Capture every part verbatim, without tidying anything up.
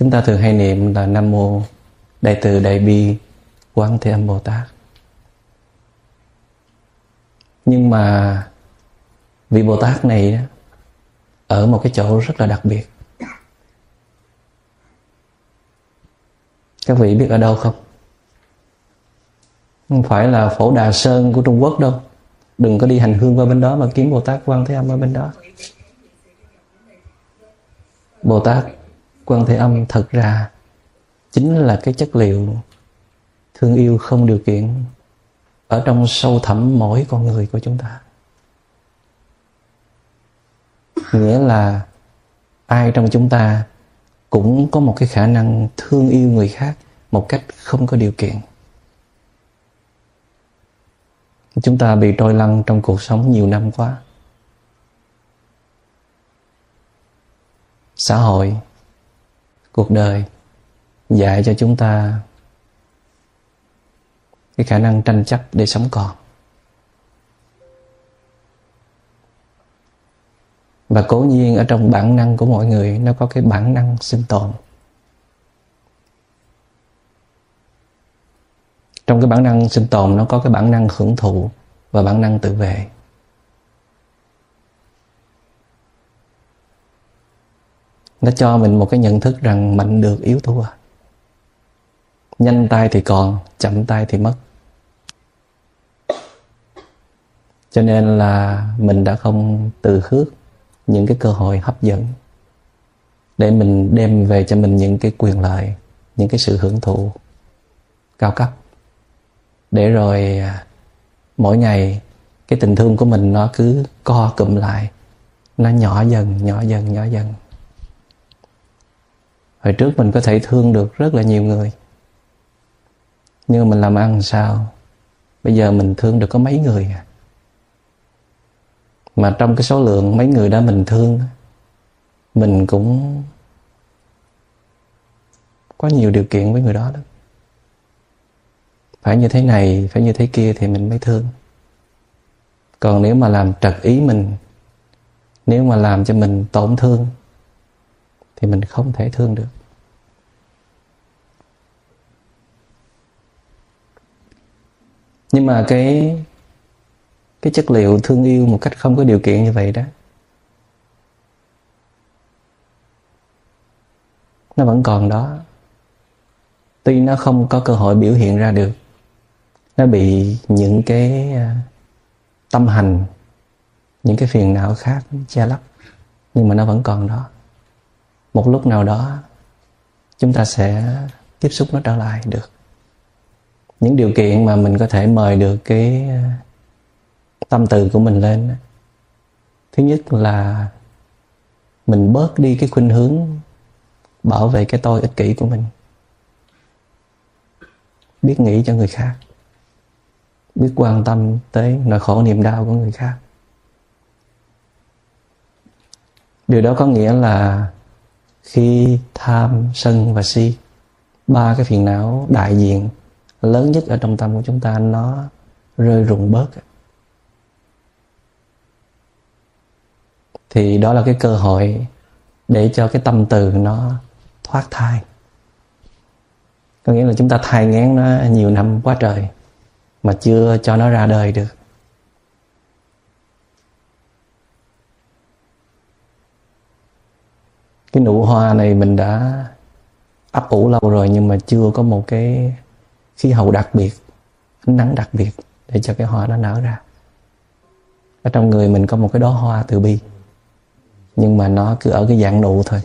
Chúng ta thường hay niệm là Nam Mô Đại Từ Đại Bi Quán Thế Âm Bồ Tát. Nhưng mà vị Bồ Tát này đó, ở một cái chỗ rất là đặc biệt. Các vị biết ở đâu không? Không phải là Phổ Đà Sơn của Trung Quốc đâu. Đừng có đi hành hương qua bên đó mà kiếm Bồ Tát Quan Thế Âm ở bên đó. Bồ Tát Quan Thế Âm thật ra chính là cái chất liệu thương yêu không điều kiện ở trong sâu thẳm mỗi con người của chúng ta. Nghĩa là ai trong chúng ta cũng có một cái khả năng thương yêu người khác một cách không có điều kiện. Chúng ta bị trôi lăn trong cuộc sống nhiều năm quá. Xã hội, cuộc đời dạy cho chúng ta cái khả năng tranh chấp để sống còn. Và cố nhiên ở trong bản năng của mọi người nó có cái bản năng sinh tồn. Trong cái bản năng sinh tồn nó có cái bản năng hưởng thụ và bản năng tự vệ. Nó cho mình một cái nhận thức rằng mạnh được yếu thua. Nhanh tay thì còn, chậm tay thì mất. Cho nên là mình đã không từ khước những cái cơ hội hấp dẫn để mình đem về cho mình những cái quyền lợi, những cái sự hưởng thụ cao cấp. Để rồi mỗi ngày cái tình thương của mình nó cứ co cụm lại, nó nhỏ dần, nhỏ dần, nhỏ dần. Hồi trước mình có thể thương được rất là nhiều người, nhưng mình làm ăn sao? Bây giờ mình thương được có mấy người à? Mà trong cái số lượng mấy người đó mình thương, mình cũng có nhiều điều kiện với người đó đó. Phải như thế này, phải như thế kia thì mình mới thương. Còn nếu mà làm trật ý mình, nếu mà làm cho mình tổn thương thì mình không thể thương được. Nhưng mà cái cái chất liệu thương yêu một cách không có điều kiện như vậy đó, nó vẫn còn đó. Tuy nó không có cơ hội biểu hiện ra được, nó bị những cái tâm hành, những cái phiền não khác che lấp, nhưng mà nó vẫn còn đó. Một lúc nào đó chúng ta sẽ tiếp xúc nó trở lại được. Những điều kiện mà mình có thể mời được cái tâm từ của mình lên, thứ nhất là mình bớt đi cái khuynh hướng bảo vệ cái tôi ích kỷ của mình. Biết nghĩ cho người khác, biết quan tâm tới nỗi khổ niềm đau của người khác. Điều đó có nghĩa là khi tham, sân và si, ba cái phiền não đại diện lớn nhất ở trong tâm của chúng ta, nó rơi rụng bớt, thì đó là cái cơ hội để cho cái tâm từ nó thoát thai. Có nghĩa là chúng ta thai nghén nó nhiều năm quá trời mà chưa cho nó ra đời được. Cái nụ hoa này mình đã ấp ủ lâu rồi, nhưng mà chưa có một cái khí hậu đặc biệt, ánh nắng đặc biệt để cho cái hoa nó nở ra. Ở trong người mình có một cái đóa hoa từ bi, nhưng mà nó cứ ở cái dạng nụ thôi,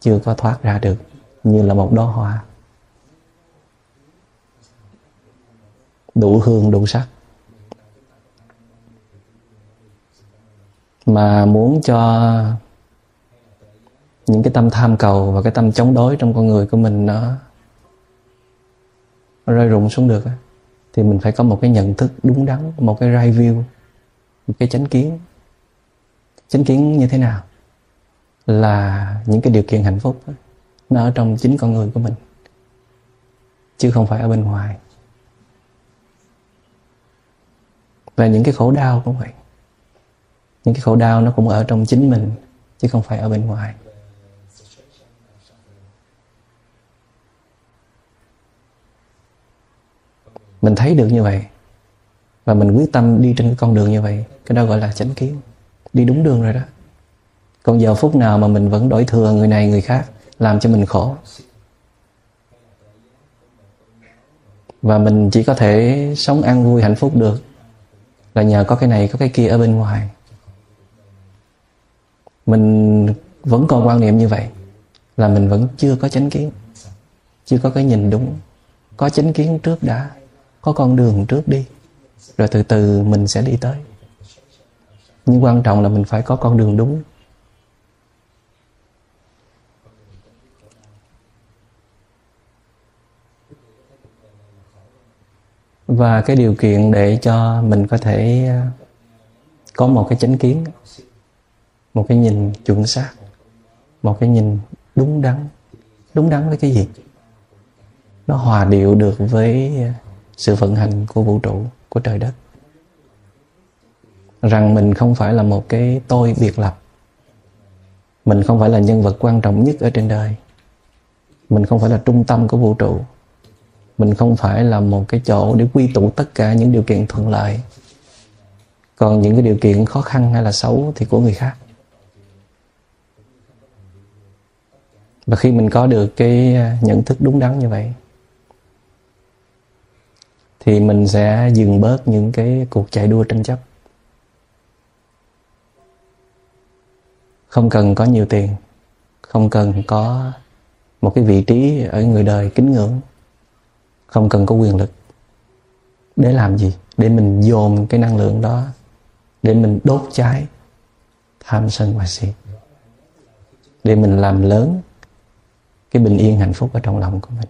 chưa có thoát ra được như là một đóa hoa đủ hương đủ sắc. Mà muốn cho những cái tâm tham cầu và cái tâm chống đối trong con người của mình nó rơi rụng xuống được, thì mình phải có một cái nhận thức đúng đắn, một cái right view, một cái chánh kiến. Chánh kiến như thế nào? Là những cái điều kiện hạnh phúc nó ở trong chính con người của mình, chứ không phải ở bên ngoài. Và những cái khổ đau cũng vậy. Những cái khổ đau nó cũng ở trong chính mình, chứ không phải ở bên ngoài. Mình thấy được như vậy và mình quyết tâm đi trên cái con đường như vậy, cái đó gọi là chánh kiến, đi đúng đường rồi đó. Còn giờ phút nào mà mình vẫn đổi thừa người này người khác, làm cho mình khổ, và mình chỉ có thể sống an vui hạnh phúc được là nhờ có cái này có cái kia ở bên ngoài. Mình vẫn còn quan niệm như vậy là mình vẫn chưa có chánh kiến, chưa có cái nhìn đúng. Có chánh kiến trước đã, có con đường trước đi, rồi từ từ mình sẽ đi tới. Nhưng quan trọng là mình phải có con đường đúng. Và cái điều kiện để cho mình có thể có một cái chánh kiến, một cái nhìn chuẩn xác, một cái nhìn đúng đắn. Đúng đắn với cái gì? Nó hòa điệu được với sự vận hành của vũ trụ, của trời đất. Rằng mình không phải là một cái tôi biệt lập. Mình không phải là nhân vật quan trọng nhất ở trên đời. Mình không phải là trung tâm của vũ trụ. Mình không phải là một cái chỗ để quy tụ tất cả những điều kiện thuận lợi. Còn những cái điều kiện khó khăn hay là xấu thì của người khác. Và khi mình có được cái nhận thức đúng đắn như vậy thì mình sẽ dừng bớt những cái cuộc chạy đua tranh chấp. Không cần có nhiều tiền, không cần có một cái vị trí ở người đời kính ngưỡng, không cần có quyền lực. Để làm gì? Để mình dồn cái năng lượng đó, để mình đốt cháy tham sân và si, để mình làm lớn cái bình yên hạnh phúc ở trong lòng của mình.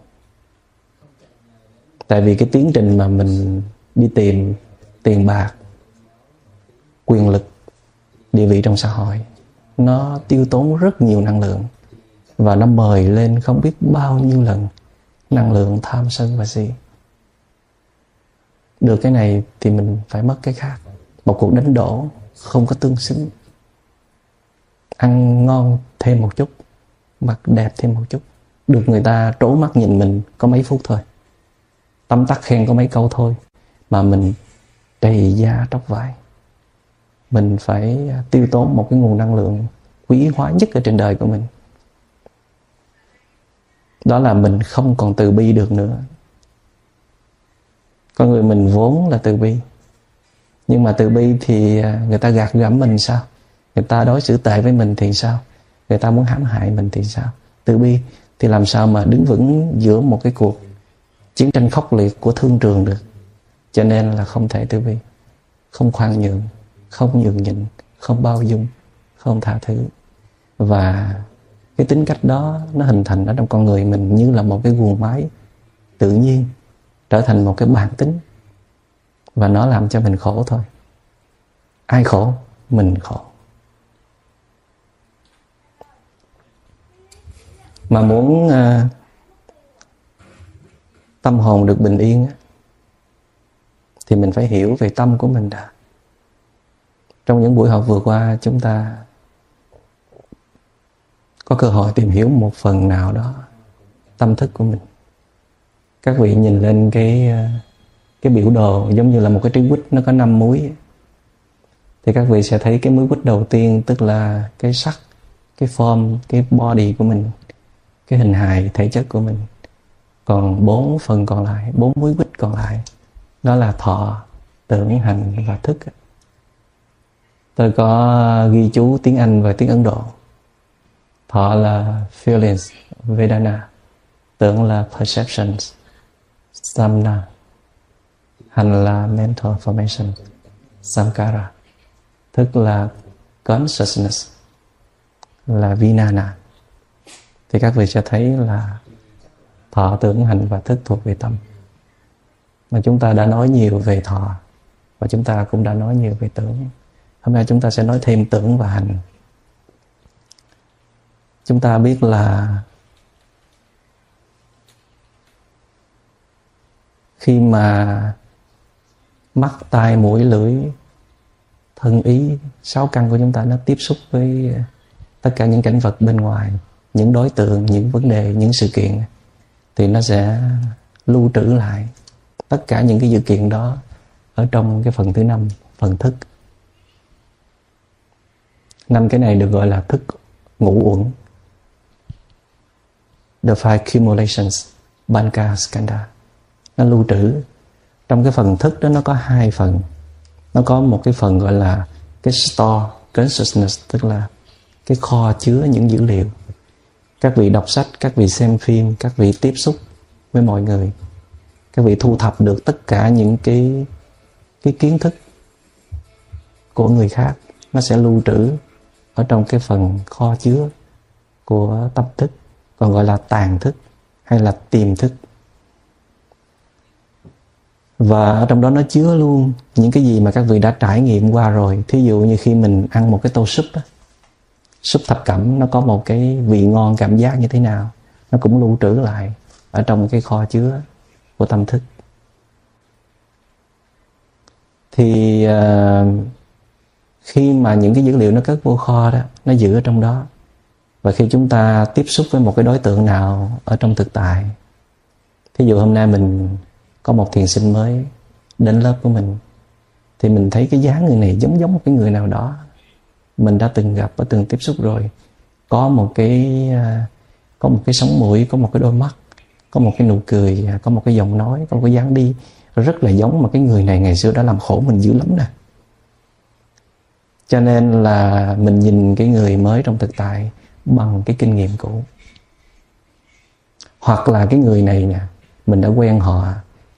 Tại vì cái tiến trình mà mình đi tìm tiền bạc, quyền lực, địa vị trong xã hội, nó tiêu tốn rất nhiều năng lượng và nó mời lên không biết bao nhiêu lần năng lượng tham sân và si. Được cái này thì mình phải mất cái khác. Một cuộc đánh đổ không có tương xứng. Ăn ngon thêm một chút, mặc đẹp thêm một chút, được người ta trố mắt nhìn mình có mấy phút thôi, tấm tắc khen có mấy câu thôi, mà mình trầy da tróc vải. Mình phải tiêu tốn một cái nguồn năng lượng quý hóa nhất ở trên đời của mình. Đó là mình không còn từ bi được nữa. Con người mình vốn là từ bi, nhưng mà từ bi thì người ta gạt gẫm mình sao? Người ta đối xử tệ với mình thì sao? Người ta muốn hãm hại mình thì sao? Từ bi thì làm sao mà đứng vững giữa một cái cuộc chiến tranh khốc liệt của thương trường được? Cho nên là không thể từ bi, không khoan nhượng, không nhường nhịn, không bao dung, không tha thứ. Và cái tính cách đó nó hình thành ở trong con người mình như là một cái guồng máy tự nhiên, trở thành một cái bản tính, và nó làm cho mình khổ thôi. Ai khổ? Mình khổ. Mà muốn uh, tâm hồn được bình yên á, thì mình phải hiểu về tâm của mình đã. Trong những buổi học vừa qua, chúng ta có cơ hội tìm hiểu một phần nào đó tâm thức của mình. Các vị nhìn lên cái cái biểu đồ giống như là một cái trái quýt, nó có năm múi, thì các vị sẽ thấy cái múi quýt đầu tiên, tức là cái sắc, cái form, cái body của mình, cái hình hài thể chất của mình. Còn bốn phần còn lại, bốn múi quýt còn lại, đó là thọ, tưởng, hành và thức. Tôi có ghi chú tiếng Anh và tiếng Ấn Độ. Thọ là feelings, vedana. Tưởng là perceptions, samna. Hành là mental formation, samkara. Thức là consciousness, là vinana. Thì các vị sẽ thấy là thọ, tưởng, hành và thức thuộc về tâm. Mà chúng ta đã nói nhiều về thọ và chúng ta cũng đã nói nhiều về tưởng. Hôm nay chúng ta sẽ nói thêm tưởng và hành. Chúng ta biết là khi mà mắt, tai, mũi, lưỡi, thân, ý, sáu căn của chúng ta nó tiếp xúc với tất cả những cảnh vật bên ngoài, những đối tượng, những vấn đề, những sự kiện, thì nó sẽ lưu trữ lại Tất cả những cái dự kiện đó ở trong cái phần thứ năm, phần thức. Năm cái này được gọi là thức ngũ uẩn. The Five Cumulations, Banka Skanda. Nó lưu trữ. Trong cái phần thức đó nó có hai phần. Nó có một cái phần gọi là cái store, consciousness, tức là cái kho chứa những dữ liệu. Các vị đọc sách, các vị xem phim, các vị tiếp xúc với mọi người, các vị thu thập được tất cả những cái, cái kiến thức của người khác. Nó sẽ lưu trữ ở trong cái phần kho chứa của tâm thức, còn gọi là tàng thức hay là tiềm thức. Và ở trong đó nó chứa luôn những cái gì mà các vị đã trải nghiệm qua rồi. Thí dụ như khi mình ăn một cái tô súp á, súp thập cẩm, nó có một cái vị ngon, cảm giác như thế nào, nó cũng lưu trữ lại ở trong cái kho chứa của tâm thức. Thì uh, khi mà những cái dữ liệu nó cất vô kho đó, nó giữ ở trong đó. Và khi chúng ta tiếp xúc với một cái đối tượng nào ở trong thực tại, thí dụ hôm nay mình có một thiền sinh mới đến lớp của mình, thì mình thấy cái dáng người này giống giống một cái người nào đó mình đã từng gặp, đã từng tiếp xúc rồi. Có một cái Có một cái sống mũi, có một cái đôi mắt, có một cái nụ cười, có một cái giọng nói, có một cái dáng đi rất là giống mà cái người này ngày xưa đã làm khổ mình dữ lắm nè. Cho nên là mình nhìn cái người mới trong thực tại bằng cái kinh nghiệm cũ. Hoặc là cái người này nè, mình đã quen họ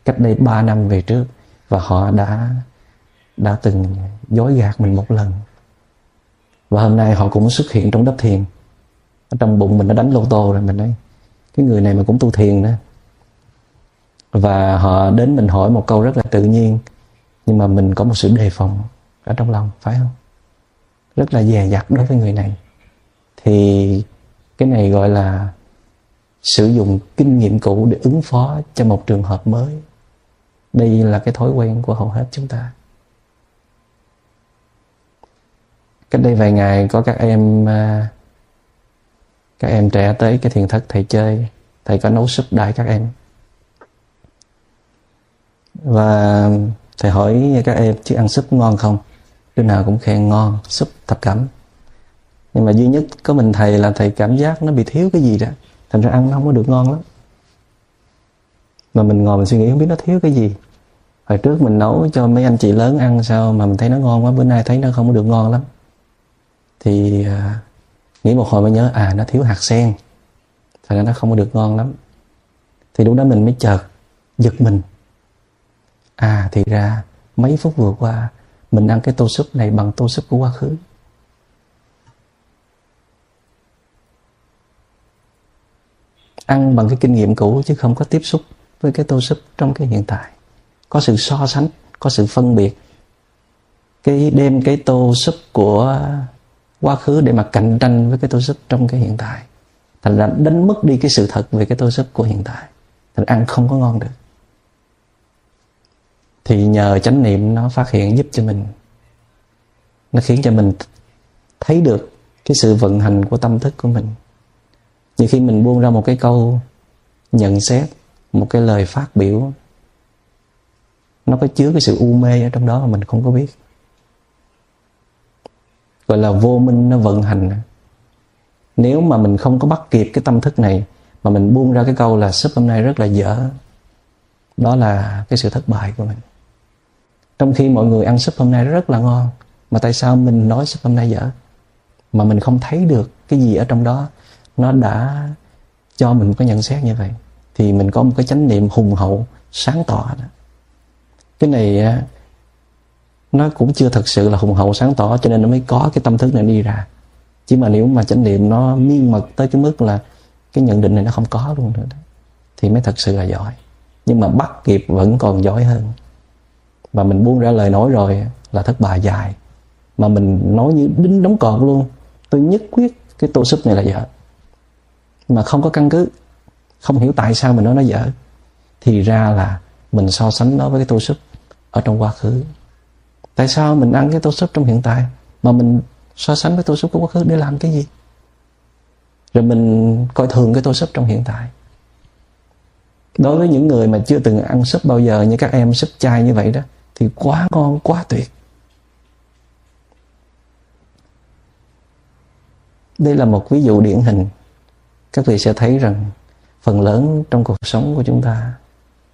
cách đây ba năm về trước, và họ đã Đã từng dối gạt mình một lần, và hôm nay họ cũng xuất hiện trong đất thiền. Ở trong bụng mình đã đánh lô tô rồi, mình nói cái người này mà cũng tu thiền đó. Và họ đến mình hỏi một câu rất là tự nhiên, nhưng mà mình có một sự đề phòng ở trong lòng, phải không? Rất là dè dặt đối với người này. Thì cái này gọi là sử dụng kinh nghiệm cũ để ứng phó cho một trường hợp mới. Đây là cái thói quen của hầu hết chúng ta. Cách đây vài ngày có các em Các em trẻ tới cái thiền thất thầy chơi. Thầy có nấu súp đãi các em, và thầy hỏi các em chứ ăn súp ngon không. Đứa nào cũng khen ngon, súp thập cẩm. Nhưng mà duy nhất có mình thầy là thầy cảm giác nó bị thiếu cái gì đó, thành ra ăn nó không có được ngon lắm. Mà mình ngồi mình suy nghĩ không biết nó thiếu cái gì. Hồi trước mình nấu cho mấy anh chị lớn ăn sao mà mình thấy nó ngon quá, bữa nay thấy nó không có được ngon lắm. Thì à, nghĩ một hồi mới nhớ, à nó thiếu hạt sen, thành ra nó không có được ngon lắm. Thì lúc đó mình mới chợt giật mình. À thì ra mấy phút vừa qua mình ăn cái tô súp này bằng tô súp của quá khứ. Ăn bằng cái kinh nghiệm cũ chứ không có tiếp xúc với cái tô súp trong cái hiện tại. Có sự so sánh, có sự phân biệt. Cái đem cái tô súp của quá khứ để mà cạnh tranh với cái tô súp trong cái hiện tại, thành ra đánh mất đi cái sự thật về cái tô súp của hiện tại, thành ăn không có ngon được. Thì nhờ chánh niệm nó phát hiện giúp cho mình, nó khiến cho mình thấy được cái sự vận hành của tâm thức của mình. Nhiều khi mình buông ra một cái câu nhận xét, một cái lời phát biểu, nó có chứa cái sự u mê ở trong đó mà mình không có biết. Gọi là vô minh nó vận hành. Nếu mà mình không có bắt kịp cái tâm thức này mà mình buông ra cái câu là súp hôm nay rất là dở, đó là cái sự thất bại của mình. Trong khi mọi người ăn súp hôm nay rất là ngon, mà tại sao mình nói súp hôm nay dở? Mà mình không thấy được cái gì ở trong đó nó đã cho mình có nhận xét như vậy. Thì mình có một cái chánh niệm hùng hậu, sáng tỏ đó. Cái này nó cũng chưa thật sự là hùng hậu sáng tỏ, cho nên nó mới có cái tâm thức này đi ra. Chứ mà nếu mà chánh niệm nó miên mật tới cái mức là cái nhận định này nó không có luôn nữa đó, thì mới thật sự là giỏi. Nhưng mà bắt kịp vẫn còn giỏi hơn. Mà mình buông ra lời nói rồi là thất bại dài. Mà mình nói như đính đóng cột luôn, tôi nhất quyết cái tô súp này là dở, mà không có căn cứ, không hiểu tại sao mình nói nó dở. Thì ra là mình so sánh nó với cái tô súp ở trong quá khứ. Tại sao mình ăn cái tô súp trong hiện tại mà mình so sánh với tô súp của quá khứ để làm cái gì? Rồi mình coi thường cái tô súp trong hiện tại. Đối với những người mà chưa từng ăn súp bao giờ, như các em súp chay như vậy đó, thì quá ngon, quá tuyệt. Đây là một ví dụ điển hình. Các vị sẽ thấy rằng phần lớn trong cuộc sống của chúng ta,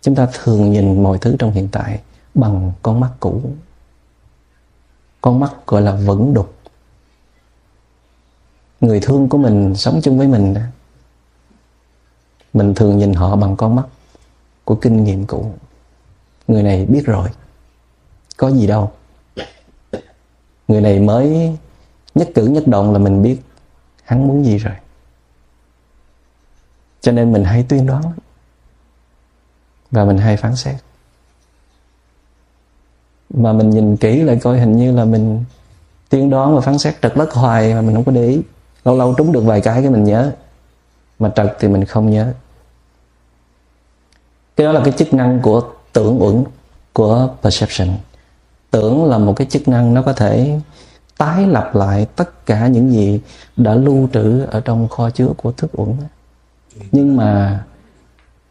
chúng ta thường nhìn mọi thứ trong hiện tại bằng con mắt cũ, con mắt gọi là vẩn đục. Người thương của mình sống chung với mình, mình thường nhìn họ bằng con mắt của kinh nghiệm cũ. Người này biết rồi, có gì đâu. Người này mới nhất cử nhất động là mình biết hắn muốn gì rồi. Cho nên mình hay tuyên đoán và mình hay phán xét. Mà mình nhìn kỹ lại coi hình như là mình tiên đoán và phán xét trật lất hoài mà mình không có để ý. Lâu lâu trúng được vài cái cái mình nhớ, mà trật thì mình không nhớ. Cái đó là cái chức năng của tưởng uẩn, của perception. Tưởng là một cái chức năng nó có thể tái lập lại tất cả những gì đã lưu trữ ở trong kho chứa của thức uẩn. Nhưng mà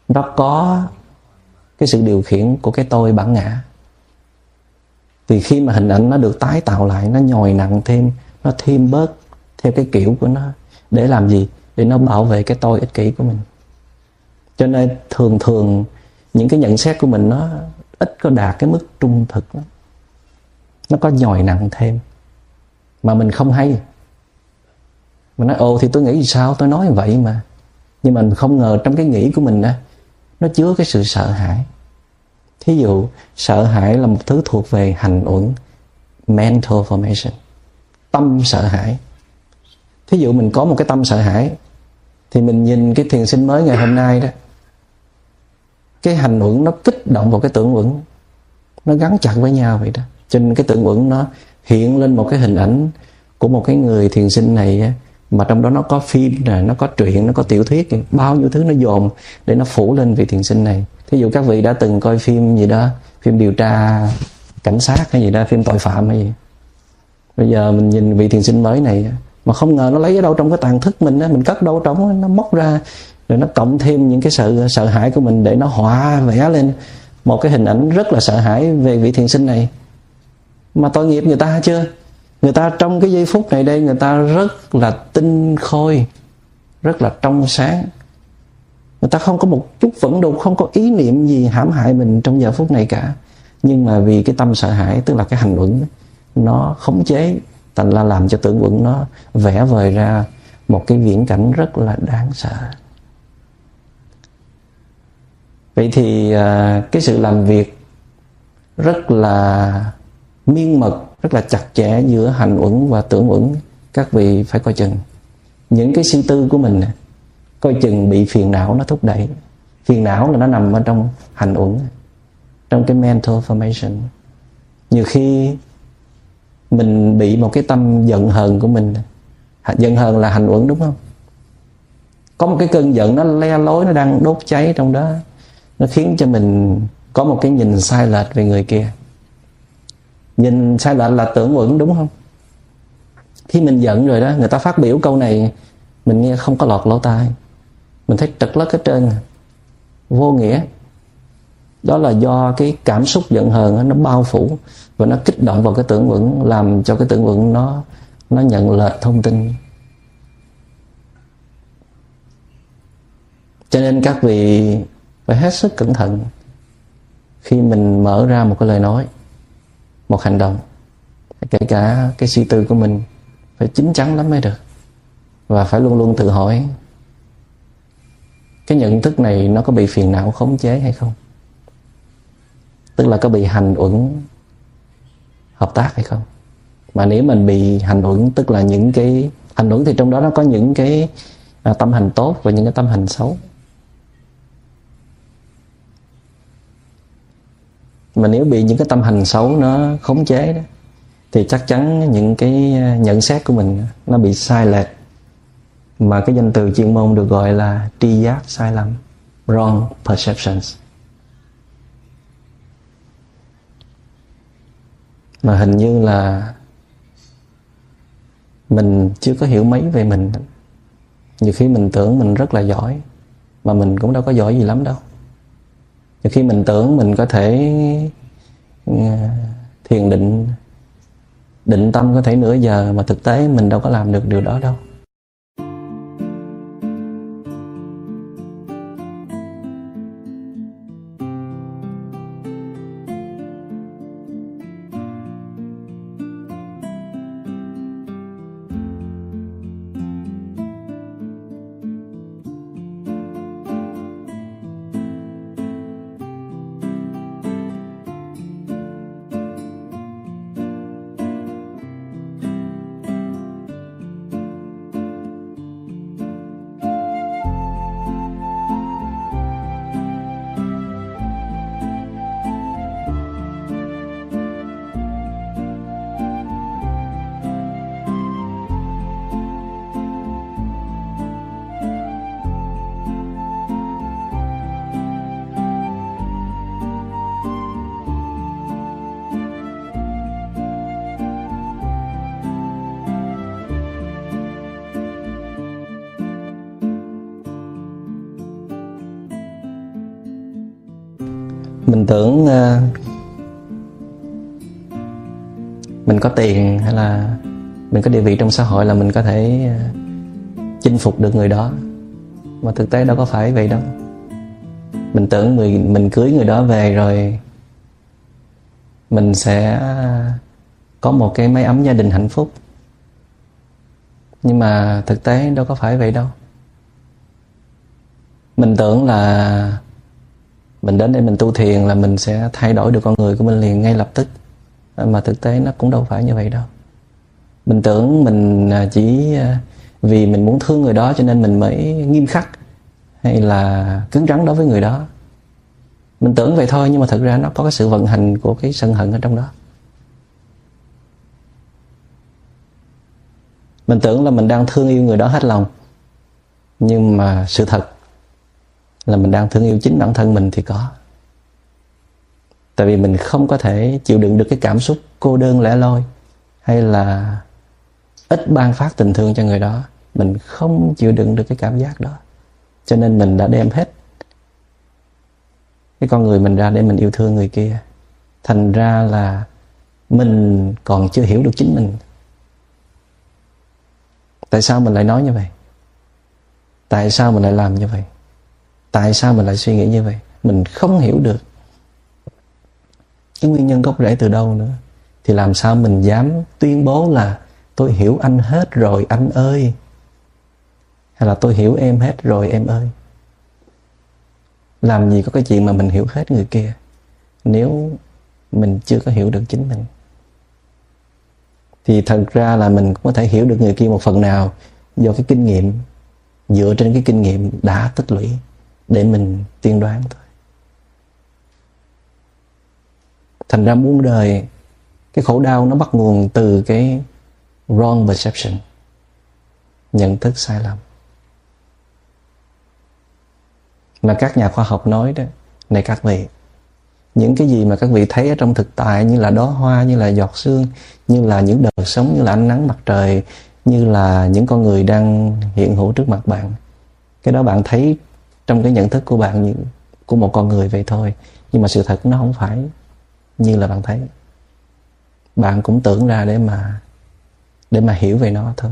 nó có cái sự điều khiển của cái tôi bản ngã. Thì khi mà hình ảnh nó được tái tạo lại, nó nhồi nặng thêm, nó thêm bớt theo cái kiểu của nó. Để làm gì? Để nó bảo vệ cái tôi ích kỷ của mình. Cho nên thường thường những cái nhận xét của mình nó ít có đạt cái mức trung thực lắm. Nó có nhồi nặng thêm mà mình không hay. Mình nói ồ thì tôi nghĩ thì sao, tôi nói vậy mà. Nhưng mà mình không ngờ trong cái nghĩ của mình đó, nó chứa cái sự sợ hãi. Thí dụ, sợ hãi là một thứ thuộc về hành uẩn, mental formation, tâm sợ hãi. Thí dụ mình có một cái tâm sợ hãi, thì mình nhìn cái thiền sinh mới ngày hôm nay đó, cái hành uẩn nó kích động vào cái tưởng uẩn, nó gắn chặt với nhau vậy đó. Cho nên cái tưởng uẩn nó hiện lên một cái hình ảnh của một cái người thiền sinh này, mà trong đó nó có phim, này, nó có truyện, nó có tiểu thuyết, bao nhiêu thứ nó dồn để nó phủ lên vị thiền sinh này. Thí dụ các vị đã từng coi phim gì đó, phim điều tra cảnh sát hay gì đó, phim tội phạm hay gì. Bây giờ mình nhìn vị thiền sinh mới này, mà không ngờ nó lấy ở đâu trong cái tàng thức mình á, mình cất đâu trong nó móc ra, rồi nó cộng thêm những cái sự sợ hãi của mình để nó họa vẽ lên một cái hình ảnh rất là sợ hãi về vị thiền sinh này. Mà tội nghiệp người ta chưa? Người ta trong cái giây phút này đây, người ta rất là tinh khôi, rất là trong sáng. Người ta không có một chút vẩn đục, không có ý niệm gì hãm hại mình trong giờ phút này cả. Nhưng mà vì cái tâm sợ hãi, tức là cái hành uẩn, nó khống chế, thành ra làm cho tưởng uẩn nó vẽ vời ra một cái viễn cảnh rất là đáng sợ. Vậy thì cái sự làm việc rất là miên mật, rất là chặt chẽ giữa hành uẩn và tưởng uẩn, các vị phải coi chừng. Những cái suy tư của mình coi chừng bị phiền não nó thúc đẩy. Phiền não là nó nằm ở trong hành uẩn, trong cái mental formation. Nhiều khi mình bị một cái tâm giận hờn của mình. Giận hờn là hành uẩn đúng không? Có một cái cơn giận nó le lối, nó đang đốt cháy trong đó. Nó khiến cho mình có một cái nhìn sai lệch về người kia. Nhìn sai lệch là tưởng uẩn đúng không? Khi mình giận rồi đó, người ta phát biểu câu này, mình nghe không có lọt lỗ tai, mình thấy trật lất hết trơn, vô nghĩa. Đó là do cái cảm xúc giận hờn đó, nó bao phủ và nó kích động vào cái tưởng uẩn, làm cho cái tưởng uẩn nó nó nhận lệch thông tin. Cho nên các vị phải hết sức cẩn thận khi mình mở ra một cái lời nói, một hành động, kể cả cái suy tư của mình, phải chín chắn lắm mới được. Và phải luôn luôn tự hỏi cái nhận thức này nó có bị phiền não khống chế hay không, tức là có bị hành uẩn hợp tác hay không. Mà nếu mình bị hành uẩn, tức là những cái hành uẩn thì trong đó nó có những cái à, tâm hành tốt và những cái tâm hành xấu. Mà nếu bị những cái tâm hành xấu nó khống chế đó, thì chắc chắn những cái nhận xét của mình nó bị sai lệch. Mà cái danh từ chuyên môn được gọi là tri giác sai lầm, wrong perceptions. Mà hình như là mình chưa có hiểu mấy về mình. Nhiều khi mình tưởng mình rất là giỏi, mà mình cũng đâu có giỏi gì lắm đâu. Nhiều khi mình tưởng mình có thể thiền định, định tâm có thể nửa giờ, mà thực tế mình đâu có làm được điều đó đâu. Mình tưởng uh, mình có tiền hay là mình có địa vị trong xã hội là mình có thể uh, chinh phục được người đó, mà thực tế đâu có phải vậy đâu. Mình tưởng mình, mình cưới người đó về rồi mình sẽ có một cái mái ấm gia đình hạnh phúc, nhưng mà thực tế đâu có phải vậy đâu. Mình tưởng là mình đến đây mình tu thiền là mình sẽ thay đổi được con người của mình liền ngay lập tức, mà thực tế nó cũng đâu phải như vậy đâu. Mình tưởng mình chỉ vì mình muốn thương người đó cho nên mình mới nghiêm khắc hay là cứng rắn đối với người đó. Mình tưởng vậy thôi, nhưng mà thật ra nó có cái sự vận hành của cái sân hận ở trong đó. Mình tưởng là mình đang thương yêu người đó hết lòng, nhưng mà sự thật là mình đang thương yêu chính bản thân mình thì có. Tại vì mình không có thể chịu đựng được cái cảm xúc cô đơn lẻ loi hay là ít ban phát tình thương cho người đó. Mình không chịu đựng được cái cảm giác đó, cho nên mình đã đem hết cái con người mình ra để mình yêu thương người kia. Thành ra là mình còn chưa hiểu được chính mình. Tại sao mình lại nói như vậy? Tại sao mình lại làm như vậy? Tại sao mình lại suy nghĩ như vậy? Mình không hiểu được cái nguyên nhân gốc rễ từ đâu nữa, thì làm sao mình dám tuyên bố là tôi hiểu anh hết rồi anh ơi, hay là tôi hiểu em hết rồi em ơi. Làm gì có cái chuyện mà mình hiểu hết người kia nếu mình chưa có hiểu được chính mình. Thì thật ra là mình cũng có thể hiểu được người kia một phần nào do cái kinh nghiệm, dựa trên cái kinh nghiệm đã tích lũy để mình tiên đoán thôi. Thành ra muôn đời cái khổ đau nó bắt nguồn từ cái wrong perception, nhận thức sai lầm. Mà các nhà khoa học nói đó, này các vị, những cái gì mà các vị thấy ở trong thực tại như là đóa hoa, như là giọt sương, như là những đợt sóng, như là ánh nắng mặt trời, như là những con người đang hiện hữu trước mặt bạn, cái đó bạn thấy trong cái nhận thức của bạn, của một con người vậy thôi. Nhưng mà sự thật nó không phải như là bạn thấy. Bạn cũng tưởng ra để mà Để mà hiểu về nó thôi.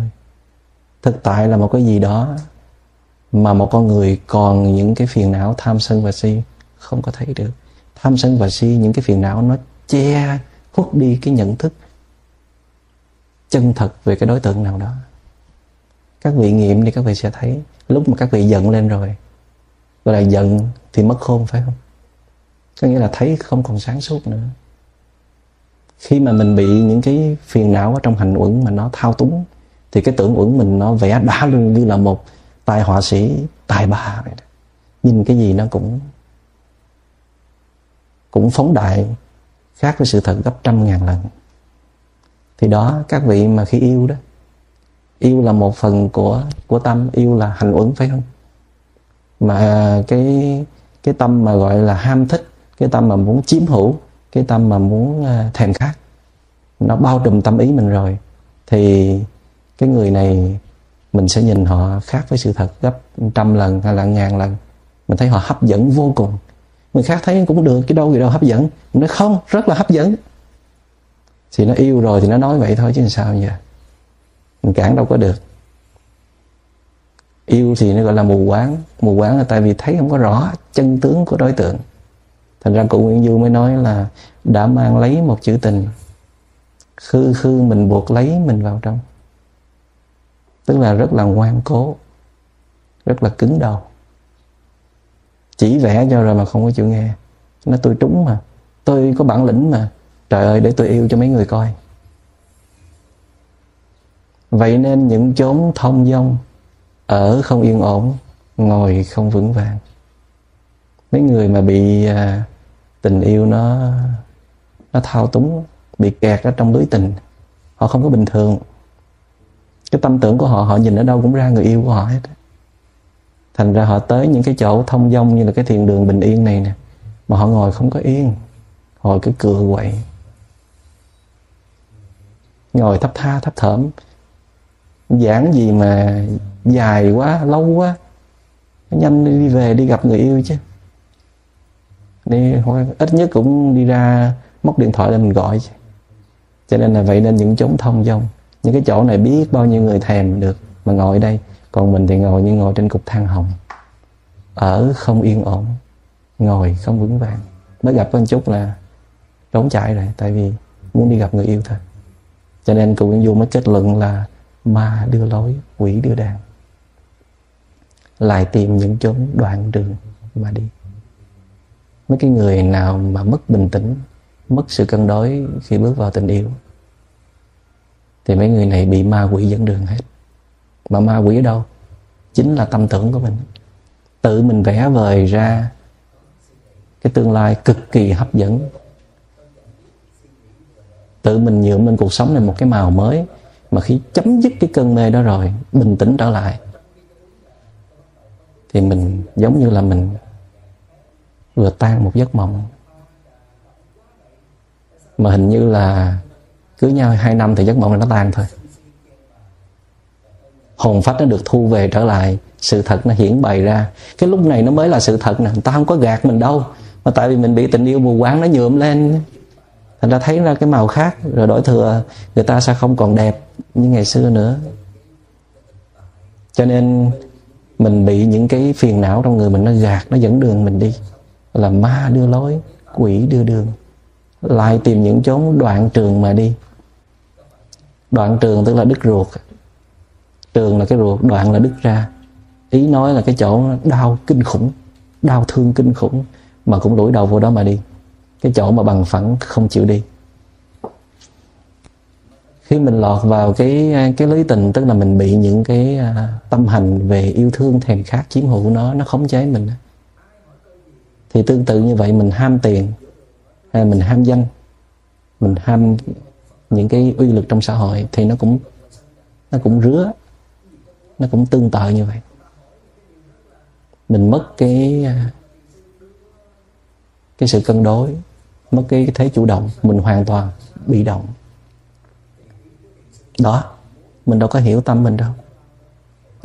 Thực tại là một cái gì đó mà một con người còn những cái phiền não tham sân và si không có thấy được. Tham sân và si, những cái phiền não nó che khuất đi cái nhận thức chân thật về cái đối tượng nào đó. Các vị nghiệm thì các vị sẽ thấy. Lúc mà các vị giận lên rồi, gọi là giận thì mất khôn, phải không? Có nghĩa là thấy không còn sáng suốt nữa. Khi mà mình bị những cái phiền não ở trong hành uẩn mà nó thao túng, thì cái tưởng uẩn mình nó vẽ đã luôn như là một tài họa sĩ tài ba vậy đó. Nhìn cái gì nó cũng Cũng phóng đại, khác với sự thật gấp trăm ngàn lần. Thì đó, các vị mà khi yêu đó, yêu là một phần của Của tâm, yêu là hành uẩn, phải không? Mà cái cái tâm mà gọi là ham thích, cái tâm mà muốn chiếm hữu, cái tâm mà muốn thèm khát, nó bao trùm tâm ý mình rồi, thì cái người này mình sẽ nhìn họ khác với sự thật gấp trăm lần hay là ngàn lần. Mình thấy họ hấp dẫn vô cùng, người khác thấy cũng được, cái đâu gì đâu hấp dẫn. Mình nói không, rất là hấp dẫn. Thì nó yêu rồi thì nó nói vậy thôi chứ sao giờ, mình cản đâu có được. Yêu thì nó gọi là mù quáng. Mù quáng là tại vì thấy không có rõ chân tướng của đối tượng. Thành ra cụ Nguyễn Du mới nói là đã mang lấy một chữ tình, khư khư mình buộc lấy mình vào trong. Tức là rất là ngoan cố, rất là cứng đầu. Chỉ vẽ cho rồi mà không có chịu nghe. Nó tôi trúng mà, tôi có bản lĩnh mà, trời ơi để tôi yêu cho mấy người coi. Vậy nên những chốn thông dong, ở không yên ổn, ngồi không vững vàng. Mấy người mà bị à, tình yêu nó nó thao túng, bị kẹt ở trong lưới tình, họ không có bình thường. Cái tâm tưởng của họ, họ nhìn ở đâu cũng ra người yêu của họ hết. Thành ra họ tới những cái chỗ thông dong như là cái thiền đường bình yên này nè, mà họ ngồi không có yên, họ cứ cựa quậy, ngồi thấp tha thấp thởm, giảng gì mà dài quá, lâu quá, nhanh đi về đi gặp người yêu chứ. Đi, ít nhất cũng đi ra móc điện thoại lên mình gọi chứ. Cho nên là vậy nên những chốn thông dong, những cái chỗ này biết bao nhiêu người thèm được mà ngồi đây. Còn mình thì ngồi như ngồi trên cục than hồng, ở không yên ổn, ngồi không vững vàng. Mới gặp có một chút là trốn chạy rồi, tại vì muốn đi gặp người yêu thôi. Cho nên cụ Nguyễn Du mới kết luận là ma đưa lối, quỷ đưa đàn, lại tìm những chốn đoạn đường mà đi. Mấy cái người nào mà mất bình tĩnh, mất sự cân đối khi bước vào tình yêu thì mấy người này bị ma quỷ dẫn đường hết. Mà ma quỷ ở đâu? Chính là tâm tưởng của mình. Tự mình vẽ vời ra cái tương lai cực kỳ hấp dẫn, tự mình nhuộm lên cuộc sống này một cái màu mới. Mà khi chấm dứt cái cơn mê đó rồi, bình tĩnh trở lại, thì mình giống như là mình vừa tan một giấc mộng. Mà hình như là cưới nhau hai năm thì giấc mộng này nó tan thôi. Hồn phách nó được thu về trở lại, sự thật nó hiển bày ra. Cái lúc này nó mới là sự thật nè, người ta không có gạt mình đâu. Mà tại vì mình bị tình yêu mù quáng nó nhuộm lên, thành ra thấy ra cái màu khác. Rồi đổi thừa người ta sẽ không còn đẹp như ngày xưa nữa. Cho nên mình bị những cái phiền não trong người mình nó gạt, nó dẫn đường mình đi. Là ma đưa lối, quỷ đưa đường, lại tìm những chốn đoạn trường mà đi. Đoạn trường tức là đứt ruột. Trường là cái ruột, đoạn là đứt ra. Ý nói là cái chỗ đau kinh khủng, đau thương kinh khủng, mà cũng lủi đầu vô đó mà đi. Cái chỗ mà bằng phẳng không chịu đi. Khi mình lọt vào cái cái lưới tình, tức là mình bị những cái tâm hành về yêu thương, thèm khát, chiếm hữu nó, nó khống chế mình. Thì tương tự như vậy, mình ham tiền, hay mình ham danh, mình ham những cái uy lực trong xã hội, thì nó cũng nó cũng rứa, nó cũng tương tự như vậy. Mình mất cái cái sự cân đối, mất cái thế chủ động, mình hoàn toàn bị động. Đó, mình đâu có hiểu tâm mình đâu.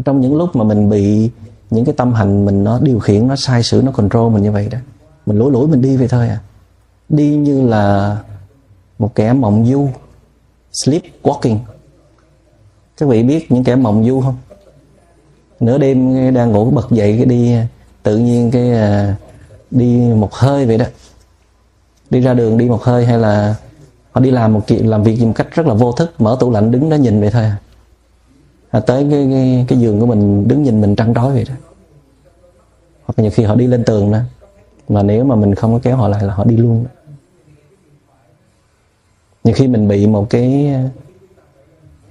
Trong những lúc mà mình bị những cái tâm hành mình nó điều khiển, nó sai sử, nó control mình như vậy đó, mình lủi lủi mình đi vậy thôi à. Đi như là một kẻ mộng du, sleepwalking. Các vị biết những kẻ mộng du không? Nửa đêm đang ngủ bật dậy cái đi, tự nhiên cái đi một hơi vậy đó. Đi ra đường đi một hơi, hay là họ đi làm một chuyện, làm việc gì một cách rất là vô thức, mở tủ lạnh đứng đó nhìn vậy thôi à. À, tới cái, cái, cái giường của mình đứng nhìn mình trăn trối vậy đó. Hoặc nhiều khi họ đi lên tường đó, mà nếu mà mình không có kéo họ lại là họ đi luôn đó. Nhiều khi mình bị một cái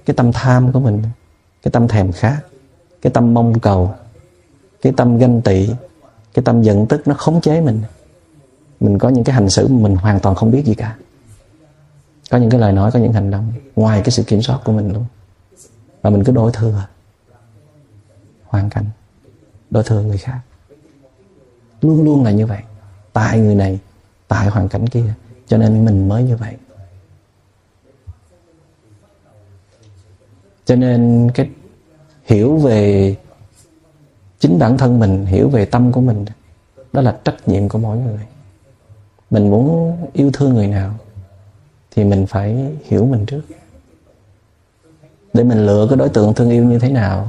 cái tâm tham của mình, cái tâm thèm khát, cái tâm mong cầu, cái tâm ganh tị, cái tâm giận tức nó khống chế mình. Mình có những cái hành xử mà mình hoàn toàn không biết gì cả. Có những cái lời nói, có những hành động ngoài cái sự kiểm soát của mình luôn. Mà mình cứ đổ thừa hoàn cảnh, đổ thừa người khác, luôn luôn là như vậy. Tại người này, tại hoàn cảnh kia, cho nên mình mới như vậy. Cho nên cái hiểu về chính bản thân mình, hiểu về tâm của mình Đó là trách nhiệm của mỗi người. Mình muốn yêu thương người nào thì mình phải hiểu mình trước, để mình lựa cái đối tượng thương yêu như thế nào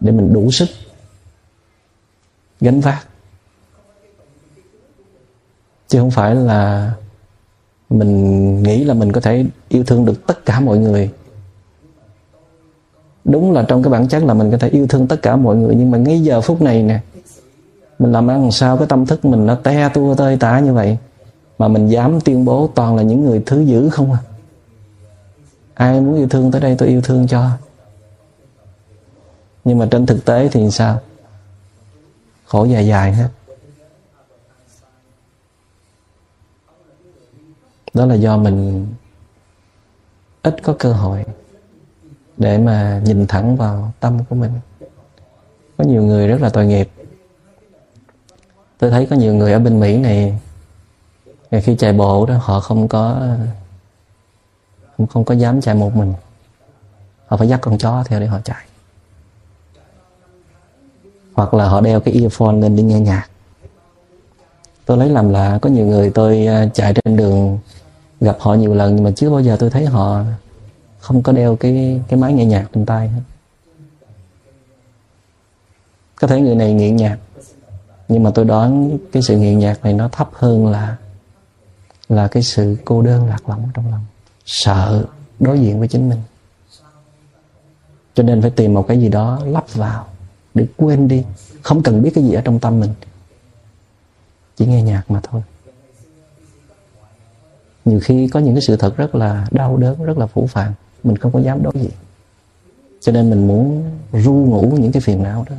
để mình đủ sức gánh vác. Chứ không phải là mình nghĩ là mình có thể yêu thương được tất cả mọi người. Đúng là trong cái bản chất là mình có thể yêu thương tất cả mọi người, nhưng mà ngay giờ phút này nè, mình làm ăn sao cái tâm thức mình nó te tua tơi tả như vậy, mà mình dám tuyên bố toàn là những người thứ dữ không à. Ai muốn yêu thương tới đây tôi yêu thương cho. Nhưng mà trên thực tế thì sao? Khổ dài dài hết. Đó là do mình ít có cơ hội để mà nhìn thẳng vào tâm của mình. Có nhiều người rất là tội nghiệp. Tôi thấy có nhiều người ở bên Mỹ này, ngày khi chạy bộ đó, họ không có không, không có dám chạy một mình. Họ phải dắt con chó theo để họ chạy. Hoặc là họ đeo cái earphone lên đi nghe nhạc. Tôi lấy làm lạ, có nhiều người tôi chạy trên đường gặp họ nhiều lần, nhưng mà chưa bao giờ tôi thấy họ không có đeo cái, cái máy nghe nhạc trên tay hết. Có thể người này nghiện nhạc, nhưng mà tôi đoán cái sự nghiện nhạc này nó thấp hơn là là cái sự cô đơn lạc lõng trong lòng, sợ đối diện với chính mình, cho nên phải tìm một cái gì đó lắp vào để quên đi, không cần biết cái gì ở trong tâm mình, chỉ nghe nhạc mà thôi. Nhiều khi có những cái sự thật rất là đau đớn, rất là phũ phàng, mình không có dám đối diện, cho nên mình muốn ru ngủ những cái phiền não đó.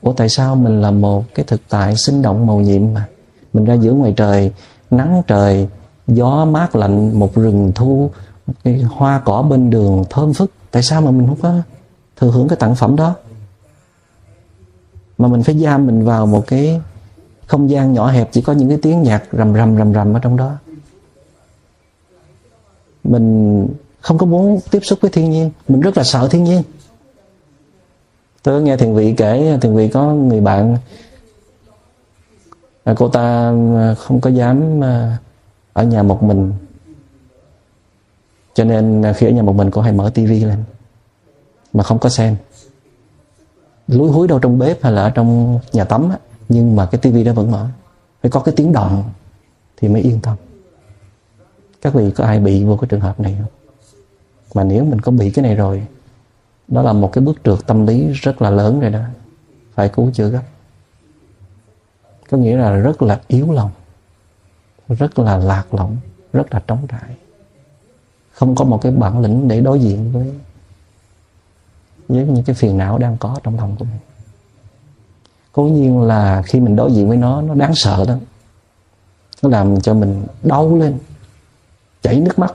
Ủa tại sao mình là một cái thực tại sinh động màu nhiệm mà mình ra giữa ngoài trời, nắng trời, gió mát lạnh, một rừng thu, một cái hoa cỏ bên đường thơm phức, tại sao mà mình không có thừa hưởng cái tặng phẩm đó, mà mình phải giam mình vào một cái không gian nhỏ hẹp chỉ có những cái tiếng nhạc rầm rầm rầm rầm ở trong đó. Mình không có muốn tiếp xúc với thiên nhiên, mình rất là sợ thiên nhiên. Tôi nghe thiền vị kể, thiền vị có người bạn, cô ta không có dám ở nhà một mình, cho nên khi ở nhà một mình cô hay mở tivi lên mà không có xem, lúi húi đâu trong bếp hay là ở trong nhà tắm á, nhưng mà cái tivi đó vẫn mở, phải có cái tiếng động thì mới yên tâm. Các vị có ai bị vô cái trường hợp này không? Mà nếu mình có bị cái này rồi, đó là một cái bước trượt tâm lý rất là lớn rồi đó, phải cứu chữa gấp. Có nghĩa là rất là yếu lòng, rất là lạc lõng, rất là trống trải, không có một cái bản lĩnh để đối diện với với những cái phiền não đang có trong lòng của mình. Cố nhiên là khi mình đối diện với nó, nó đáng sợ lắm, nó làm cho mình đau lên, chảy nước mắt.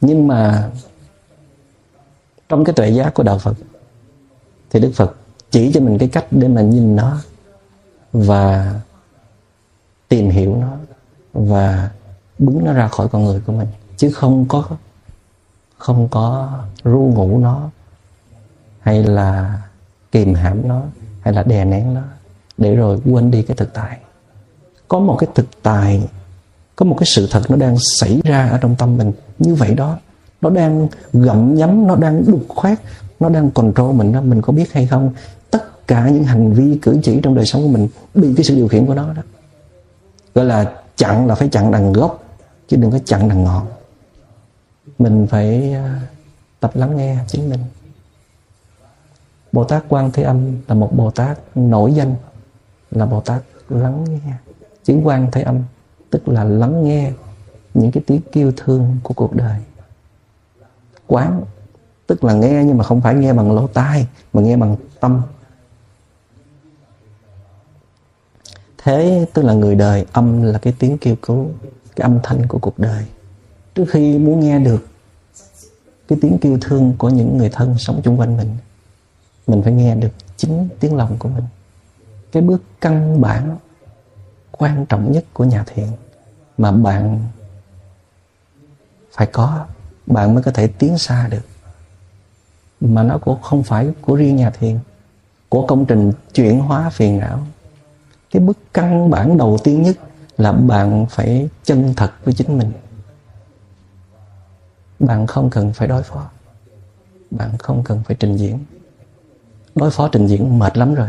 Nhưng mà trong cái tuệ giác của đạo Phật thì Đức Phật chỉ cho mình cái cách để mà nhìn nó và tìm hiểu nó và bứng nó ra khỏi con người của mình, chứ không có không có ru ngủ nó, hay là kìm hãm nó, hay là đè nén nó, để rồi quên đi cái thực tại. Có một cái thực tại, có một cái sự thật nó đang xảy ra ở trong tâm mình như vậy đó, nó đang gặm nhấm, nó đang đục khoét, nó đang control mình đó, mình có biết hay không? Tất cả những hành vi cử chỉ trong đời sống của mình bị cái sự điều khiển của nó đó. Gọi là chặn là phải chặn đằng gốc, chứ đừng có chặn đằng ngọn. Mình phải tập lắng nghe chính mình. Bồ Tát Quan Thế Âm là một Bồ Tát nổi danh là Bồ Tát lắng nghe. Chữ Quan Thế Âm tức là lắng nghe những cái tiếng kêu thương của cuộc đời. Quán tức là nghe, nhưng mà không phải nghe bằng lỗ tai, mà nghe bằng tâm. Thế tức là người đời, âm là cái tiếng kêu cứu, cái âm thanh của cuộc đời. Trước khi muốn nghe được cái tiếng kêu thương của những người thân sống chung quanh mình, mình phải nghe được chính tiếng lòng của mình. Cái bước căn bản quan trọng nhất của nhà thiền mà bạn phải có, bạn mới có thể tiến xa được. mà nó cũng không phải của riêng nhà thiền, của công trình chuyển hóa phiền não. Cái bước căn bản đầu tiên nhất là bạn phải chân thật với chính mình. Bạn không cần phải đối phó, bạn không cần phải trình diễn. Đối phó trình diễn mệt lắm rồi.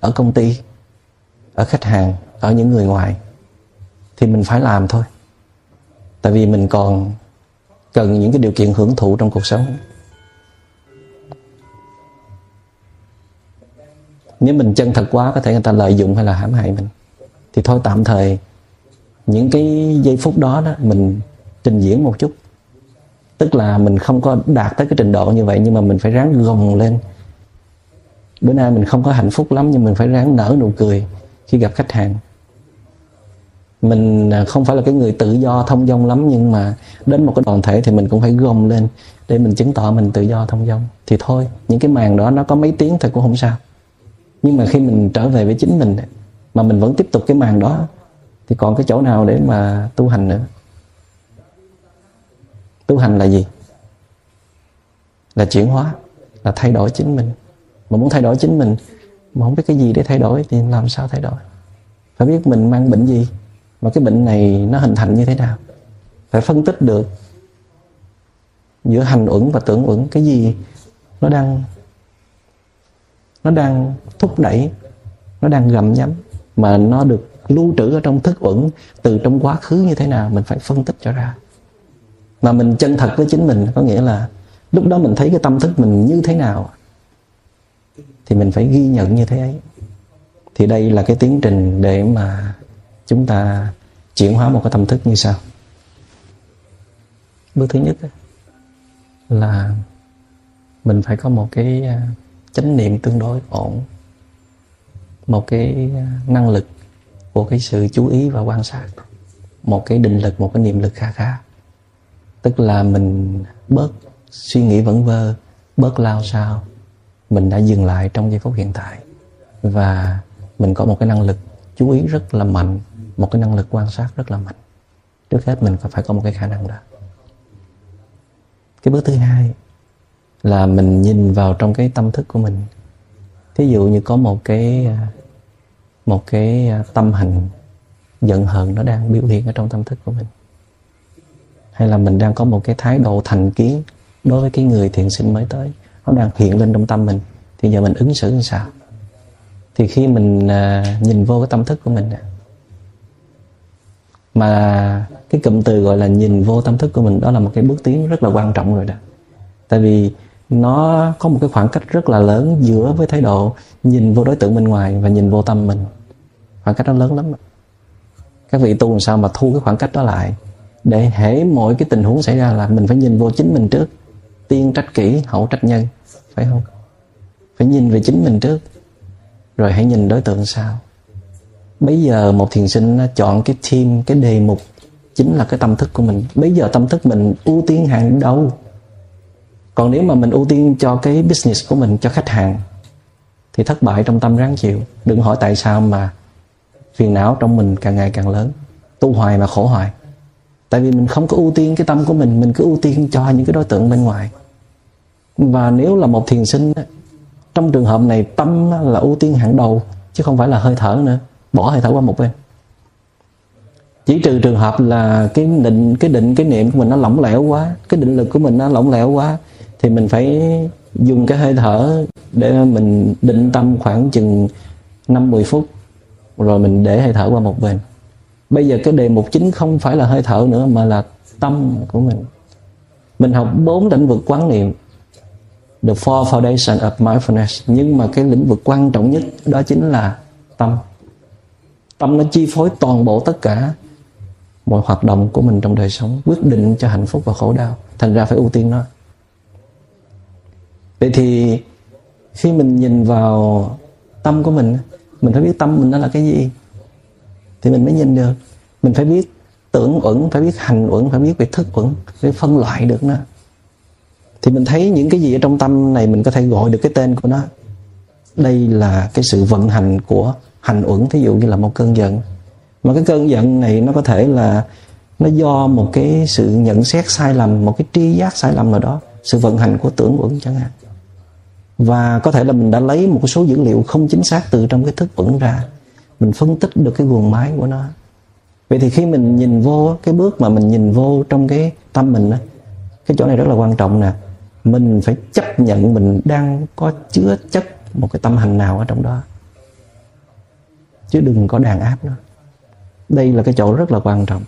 Ở công ty, ở khách hàng, ở những người ngoài thì mình phải làm thôi, tại vì mình còn cần những cái điều kiện hưởng thụ trong cuộc sống. Nếu mình chân thật quá, có thể người ta lợi dụng hay là hãm hại mình, thì thôi tạm thời những cái giây phút đó, đó mình trình diễn một chút. Tức là mình không có đạt tới cái trình độ như vậy, nhưng mà mình phải ráng gồng lên. Bữa nay mình không có hạnh phúc lắm, nhưng mình phải ráng nở nụ cười khi gặp khách hàng. Mình không phải là cái người tự do thông dong lắm, nhưng mà đến một cái đoàn thể thì mình cũng phải gồng lên để mình chứng tỏ mình tự do thông dong. Thì thôi, những cái màn đó nó có mấy tiếng thôi cũng không sao. Nhưng mà khi mình trở về với chính mình mà mình vẫn tiếp tục cái màn đó thì còn cái chỗ nào để mà tu hành nữa. Tu hành là gì? Là chuyển hóa, là thay đổi chính mình. Mà muốn thay đổi chính mình mà không biết cái gì để thay đổi thì làm sao thay đổi? Phải biết mình mang bệnh gì, mà cái bệnh này nó hình thành như thế nào. Phải phân tích được giữa hành uẩn và tưởng uẩn, cái gì nó đang nó đang thúc đẩy, nó đang gặm nhấm, mà nó được lưu trữ ở trong thức uẩn từ trong quá khứ như thế nào. Mình phải phân tích cho ra. Mà mình chân thật với chính mình, có nghĩa là lúc đó mình thấy cái tâm thức mình như thế nào thì mình phải ghi nhận như thế ấy. Thì đây là cái tiến trình để mà chúng ta chuyển hóa một cái tâm thức như sau. Bước thứ nhất là mình phải có một cái chánh niệm tương đối ổn, một cái năng lực của cái sự chú ý và quan sát, một cái định lực, một cái niệm lực khá khá. Tức là mình bớt suy nghĩ vẩn vơ, bớt lao sao. Mình đã dừng lại trong giây phút hiện tại và mình có một cái năng lực chú ý rất là mạnh, một cái năng lực quan sát rất là mạnh. Trước hết mình phải có một cái khả năng đó. Cái bước thứ hai là mình nhìn vào trong cái tâm thức của mình. Thí dụ như có một cái một cái tâm hành giận hờn nó đang biểu hiện ở trong tâm thức của mình, hay là mình đang có một cái thái độ thành kiến đối với cái người thiện sinh mới tới, nó đang hiện lên trong tâm mình, thì giờ mình ứng xử như sao? Thì khi mình nhìn vô cái tâm thức của mình, mà cái cụm từ gọi là nhìn vô tâm thức của mình, đó là một cái bước tiến rất là quan trọng rồi đó. Tại vì nó có một cái khoảng cách rất là lớn giữa với thái độ nhìn vô đối tượng bên ngoài và nhìn vô tâm mình. Khoảng cách nó lớn lắm. Các vị tu làm sao mà thu cái khoảng cách đó lại, để hễ mọi cái tình huống xảy ra là mình phải nhìn vô chính mình trước. Tiên trách kỹ, hậu trách nhân, phải không? Phải nhìn về chính mình trước, rồi hãy nhìn đối tượng sau. Bây giờ một thiền sinh chọn cái theme, cái đề mục chính là cái tâm thức của mình. Bây giờ tâm thức mình ưu tiên hàng đầu. Còn nếu mà mình ưu tiên cho cái business của mình, cho khách hàng, thì thất bại trong tâm ráng chịu. Đừng hỏi tại sao mà phiền não trong mình càng ngày càng lớn, tu hoài mà khổ hoài. Tại vì mình không có ưu tiên cái tâm của mình, mình cứ ưu tiên cho những cái đối tượng bên ngoài. Và nếu là một thiền sinh, trong trường hợp này tâm là ưu tiên hàng đầu, chứ không phải là hơi thở nữa, bỏ hơi thở qua một bên. Chỉ trừ trường hợp là cái định, cái định, cái niệm của mình nó lỏng lẻo quá, cái định lực của mình nó lỏng lẻo quá, thì mình phải dùng cái hơi thở để mình định tâm khoảng chừng năm mười phút, rồi mình để hơi thở qua một bên. Bây giờ cái đề mục chính không phải là hơi thở nữa, mà là tâm của mình. Mình học bốn lĩnh vực quán niệm, the four foundation of mindfulness, nhưng mà cái lĩnh vực quan trọng nhất đó chính là tâm. Tâm nó chi phối toàn bộ tất cả mọi hoạt động của mình trong đời sống, quyết định cho hạnh phúc và khổ đau. Thành ra phải ưu tiên nó. Vậy thì khi mình nhìn vào tâm của mình, mình phải biết tâm mình nó là cái gì thì mình mới nhìn được. Mình phải biết tưởng uẩn, phải biết hành uẩn, phải biết về thức uẩn để phân loại được nó. Thì mình thấy những cái gì ở trong tâm này mình có thể gọi được cái tên của nó. Đây là cái sự vận hành của hành uẩn, thí dụ như là một cơn giận. Mà cái cơn giận này nó có thể là nó do một cái sự nhận xét sai lầm, một cái tri giác sai lầm nào đó, sự vận hành của tưởng uẩn chẳng hạn. Và có thể là mình đã lấy một số dữ liệu không chính xác từ trong cái thức vững ra, mình phân tích được cái guồng máy của nó. Vậy thì khi mình nhìn vô, cái bước mà mình nhìn vô trong cái tâm mình, cái chỗ này rất là quan trọng nè. Mình phải chấp nhận mình đang có chứa chất một cái tâm hành nào ở trong đó, chứ đừng có đàn áp nó. Đây là cái chỗ rất là quan trọng.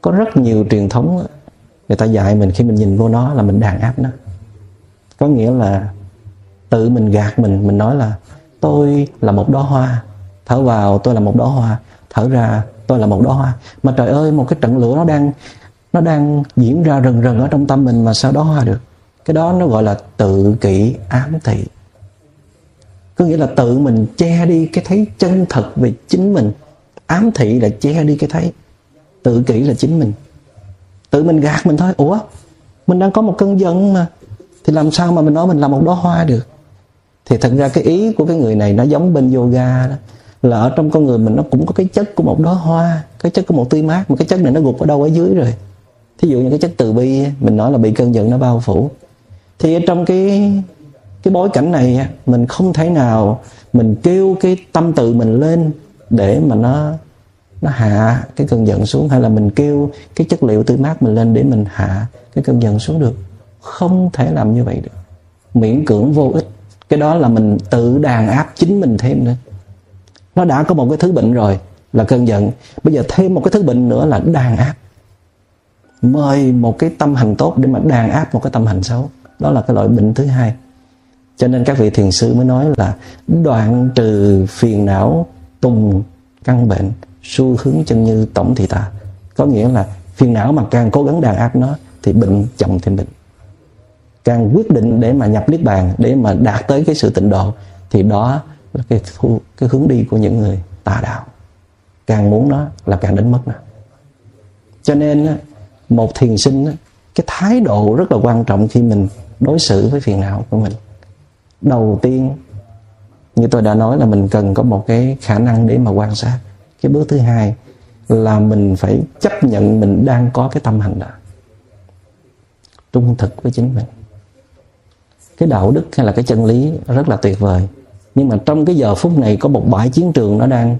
Có rất nhiều truyền thống người ta dạy mình khi mình nhìn vô nó là mình đàn áp nó. Có nghĩa là tự mình gạt mình, mình nói là tôi là một đóa hoa, thở vào tôi là một đóa hoa, thở ra tôi là một đóa hoa. Mà trời ơi, một cái trận lửa nó đang nó đang diễn ra rần rần ở trong tâm mình mà sao đóa hoa được. Cái đó nó gọi là tự kỷ ám thị. Có nghĩa là tự mình che đi cái thấy chân thật về chính mình. Ám thị là che đi cái thấy, tự kỷ là chính mình. Tự mình gạt mình thôi. Ủa, mình đang có một cơn giận mà, thì làm sao mà mình nói mình là một đóa hoa được. Thì thật ra cái ý của cái người này nó giống bên yoga đó, là ở trong con người mình nó cũng có cái chất của một đóa hoa, cái chất của một tươi mát, mà cái chất này nó gục ở đâu ở dưới rồi. Thí dụ như cái chất từ bi, mình nói là bị cơn giận nó bao phủ. Thì ở trong cái cái bối cảnh này, mình không thể nào mình kêu cái tâm tự mình lên để mà nó nó hạ cái cơn giận xuống, hay là mình kêu cái chất liệu tươi mát mình lên để mình hạ cái cơn giận xuống được. Không thể làm như vậy được. Miễn cưỡng vô ích. Cái đó là mình tự đàn áp chính mình thêm nữa. Nó đã có một cái thứ bệnh rồi là cơn giận, bây giờ thêm một cái thứ bệnh nữa là đàn áp. Mời một cái tâm hành tốt để mà đàn áp một cái tâm hành xấu. Đó là cái loại bệnh thứ hai. Cho nên các vị thiền sư mới nói là đoạn trừ phiền não tùng căn bệnh, xu hướng chân như tổng thị tà. Có nghĩa là phiền não mà càng cố gắng đàn áp nó thì bệnh chồng thêm bệnh. Càng quyết định để mà nhập niết bàn, để mà đạt tới cái sự tịnh độ, thì đó là cái, cái hướng đi của những người tà đạo. Càng muốn nó là càng đánh mất nó. Cho nên một thiền sinh, cái thái độ rất là quan trọng khi mình đối xử với phiền não của mình. Đầu tiên, như tôi đã nói là mình cần có một cái khả năng để mà quan sát. Cái bước thứ hai là mình phải chấp nhận mình đang có cái tâm hành đó. Trung thực với chính mình. Cái đạo đức hay là cái chân lý rất là tuyệt vời. Nhưng mà trong cái giờ phút này có một bãi chiến trường nó đang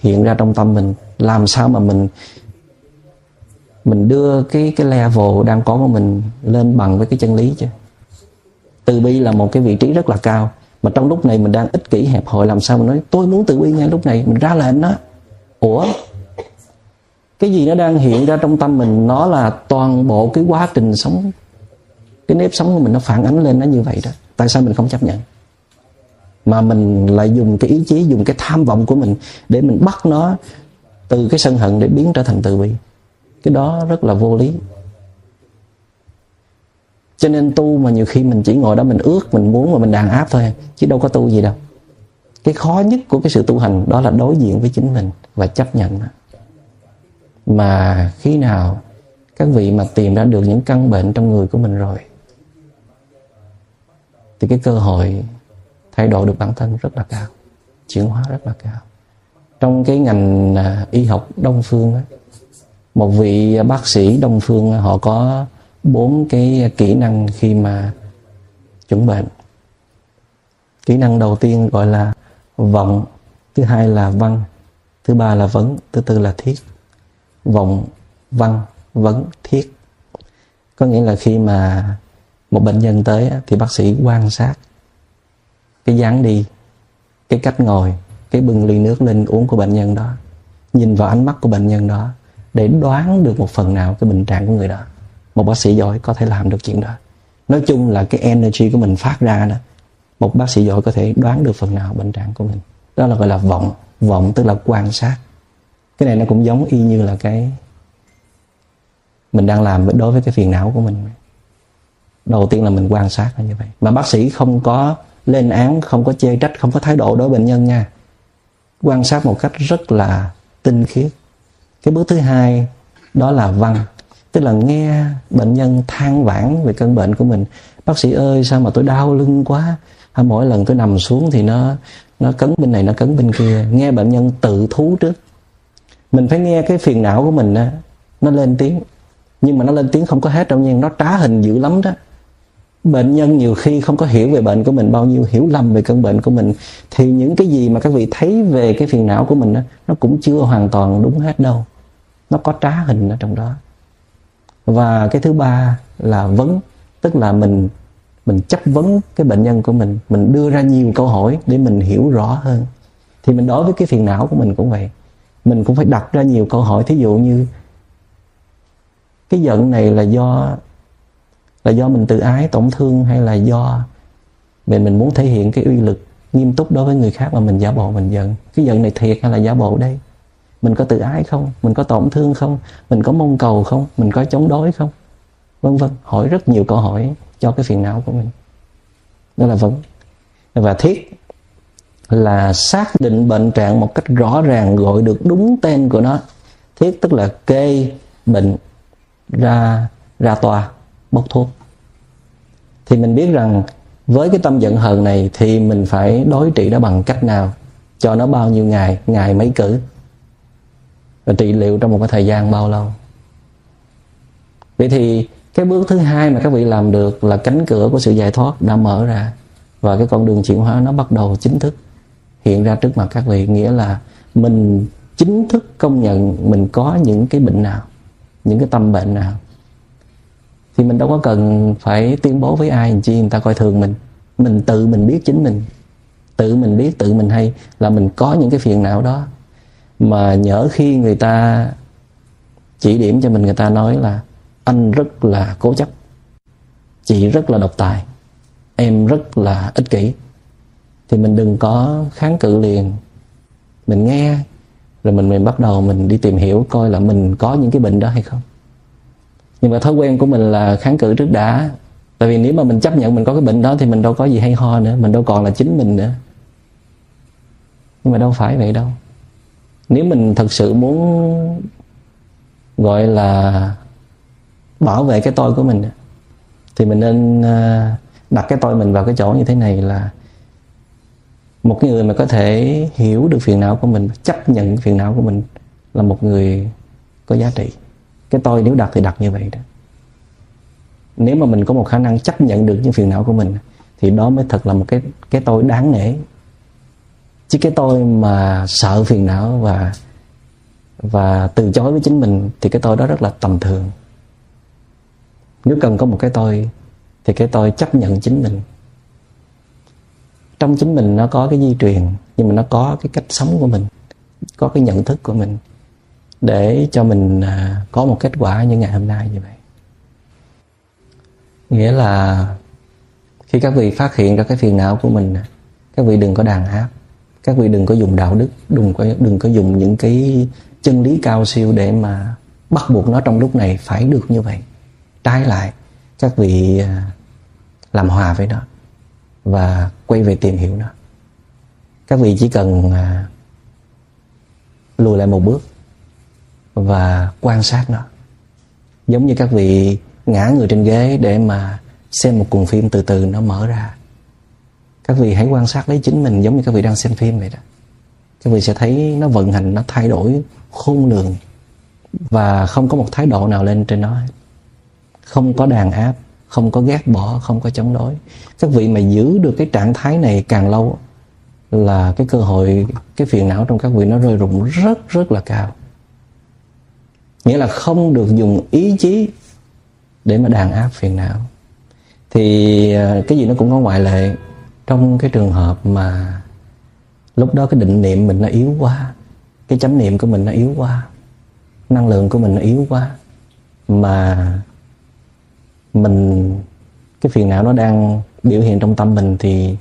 hiện ra trong tâm mình. Làm sao mà mình mình đưa cái, cái level đang có của mình lên bằng với cái chân lý chứ. Từ bi là một cái vị trí rất là cao. Mà trong lúc này mình đang ích kỷ hẹp hòi, làm sao mình nói tôi muốn từ bi ngay lúc này, mình ra lệnh đó. Ủa, cái gì nó đang hiện ra trong tâm mình, nó là toàn bộ cái quá trình sống, cái nếp sống của mình nó phản ánh lên nó như vậy đó. Tại sao mình không chấp nhận? Mà mình lại dùng cái ý chí, dùng cái tham vọng của mình để mình bắt nó từ cái sân hận để biến trở thành từ bi. Cái đó rất là vô lý. Cho nên tu mà nhiều khi mình chỉ ngồi đó mình ước, mình muốn mà mình đàn áp thôi, chứ đâu có tu gì đâu. Cái khó nhất của cái sự tu hành đó là đối diện với chính mình và chấp nhận nó. Mà khi nào các vị mà tìm ra được những căn bệnh trong người của mình rồi thì cái cơ hội thay đổi được bản thân rất là cao, chuyển hóa rất là cao. Trong cái ngành y học Đông Phương đó, một vị bác sĩ Đông Phương họ có bốn cái kỹ năng khi mà chuẩn bệnh. Kỹ năng đầu tiên gọi là vọng, thứ hai là văn, thứ ba là vấn, thứ tư là thiết. Vọng, văn, vấn, thiết. Có nghĩa là khi mà một bệnh nhân tới thì bác sĩ quan sát cái dáng đi, cái cách ngồi, cái bưng ly nước lên uống của bệnh nhân đó, nhìn vào ánh mắt của bệnh nhân đó để đoán được một phần nào cái bệnh trạng của người đó. Một bác sĩ giỏi có thể làm được chuyện đó. Nói chung là cái energy của mình phát ra đó, một bác sĩ giỏi có thể đoán được phần nào bệnh trạng của mình. Đó là gọi là vọng. Vọng tức là quan sát. Cái này nó cũng giống y như là cái mình đang làm đối với cái phiền não của mình. Đầu tiên là mình quan sát là như vậy. Mà bác sĩ không có lên án, không có chê trách, không có thái độ đối với bệnh nhân nha. Quan sát một cách rất là tinh khiết. Cái bước thứ hai đó là văn, tức là nghe bệnh nhân than vãn về căn bệnh của mình. Bác sĩ ơi, sao mà tôi đau lưng quá, mỗi lần tôi nằm xuống thì nó nó cấn bên này, nó cấn bên kia. Nghe bệnh nhân tự thú trước. Mình phải nghe cái phiền não của mình đó, nó lên tiếng. Nhưng mà nó lên tiếng không có hết đâu nha, nó trá hình dữ lắm đó. bệnh nhân nhiều khi không có hiểu về bệnh của mình bao nhiêu, hiểu lầm về căn bệnh của mình, thì những cái gì mà các vị thấy về cái phiền não của mình đó, nó cũng chưa hoàn toàn đúng hết đâu, nó có trá hình ở trong đó. Và cái thứ ba là vấn, tức là mình mình chất vấn cái bệnh nhân của mình, mình đưa ra nhiều câu hỏi để mình hiểu rõ hơn. Thì mình đối với cái phiền não của mình cũng vậy, mình cũng phải đặt ra nhiều câu hỏi. Thí dụ như cái giận này là do là do mình tự ái tổn thương, hay là do mình mình muốn thể hiện cái uy lực nghiêm túc đối với người khác mà mình giả bộ mình giận. Cái giận này thiệt hay là giả bộ đây? Mình có tự ái không? Mình có tổn thương không? Mình có mong cầu không? Mình có chống đối không? Vân vân, hỏi rất nhiều câu hỏi cho cái phiền não của mình. Đó là vấn. Và thiết là xác định bệnh trạng một cách rõ ràng, gọi được đúng tên của nó. Thiết tức là kê bệnh ra ra tòa, bốc thuốc. Thì mình biết rằng với cái tâm giận hờn này thì mình phải đối trị nó bằng cách nào, cho nó bao nhiêu ngày, ngày mấy cử, và trị liệu trong một cái thời gian bao lâu. Vậy thì cái bước thứ hai mà các vị làm được là cánh cửa của sự giải thoát đã mở ra, và cái con đường chuyển hóa nó bắt đầu chính thức hiện ra trước mặt các vị. Nghĩa là mình chính thức công nhận mình có những cái bệnh nào, những cái tâm bệnh nào. Thì mình đâu có cần phải tuyên bố với ai làm chi người ta coi thường mình. Mình tự mình biết chính mình, tự mình biết, tự mình hay là mình có những cái phiền não đó. Mà nhỡ khi người ta chỉ điểm cho mình, người ta nói là anh rất là cố chấp, chị rất là độc tài, em rất là ích kỷ, thì mình đừng có kháng cự liền. Mình nghe rồi mình, mình bắt đầu mình đi tìm hiểu coi là mình có những cái bệnh đó hay không. Nhưng mà thói quen của mình là kháng cự trước đã. Tại vì nếu mà mình chấp nhận mình có cái bệnh đó thì mình đâu có gì hay ho nữa, mình đâu còn là chính mình nữa. Nhưng mà đâu phải vậy đâu. Nếu mình thật sự muốn gọi là bảo vệ cái tôi của mình thì mình nên đặt cái tôi mình vào cái chỗ như thế này, là một người mà có thể hiểu được phiền não của mình, chấp nhận phiền não của mình là một người có giá trị. Cái tôi nếu đặt thì đặt như vậy đó. Nếu mà mình có một khả năng chấp nhận được những phiền não của mình thì đó mới thật là một cái, cái tôi đáng nể. Chứ cái tôi mà sợ phiền não và, và từ chối với chính mình thì cái tôi đó rất là tầm thường. Nếu cần có một cái tôi thì cái tôi chấp nhận chính mình. Trong chính mình nó có cái di truyền, nhưng mà nó có cái cách sống của mình, có cái nhận thức của mình, để cho mình có một kết quả như ngày hôm nay như vậy. Nghĩa là khi các vị phát hiện ra cái phiền não của mình, các vị đừng có đàn áp, các vị đừng có dùng đạo đức, đừng có, đừng có dùng những cái chân lý cao siêu để mà bắt buộc nó trong lúc này phải được như vậy. Trái lại, các vị làm hòa với nó và quay về tìm hiểu nó. Các vị chỉ cần lùi lại một bước và quan sát nó, giống như các vị ngã người trên ghế để mà xem một cuộn phim từ từ nó mở ra. Các vị hãy quan sát lấy chính mình, giống như các vị đang xem phim vậy đó. Các vị sẽ thấy nó vận hành, nó thay đổi khôn lường, và không có một thái độ nào lên trên nó, không có đàn áp, không có ghét bỏ, không có chống đối. Các vị mà giữ được cái trạng thái này càng lâu là cái cơ hội, cái phiền não trong các vị nó rơi rụng rất rất là cao. Nghĩa là không được dùng ý chí để mà đàn áp phiền não. Thì cái gì nó cũng có ngoại lệ. Trong cái trường hợp mà lúc đó cái định niệm mình nó yếu quá, cái chánh niệm của mình nó yếu quá, năng lượng của mình nó yếu quá, mà mình cái phiền não nó đang biểu hiện trong tâm mình, thì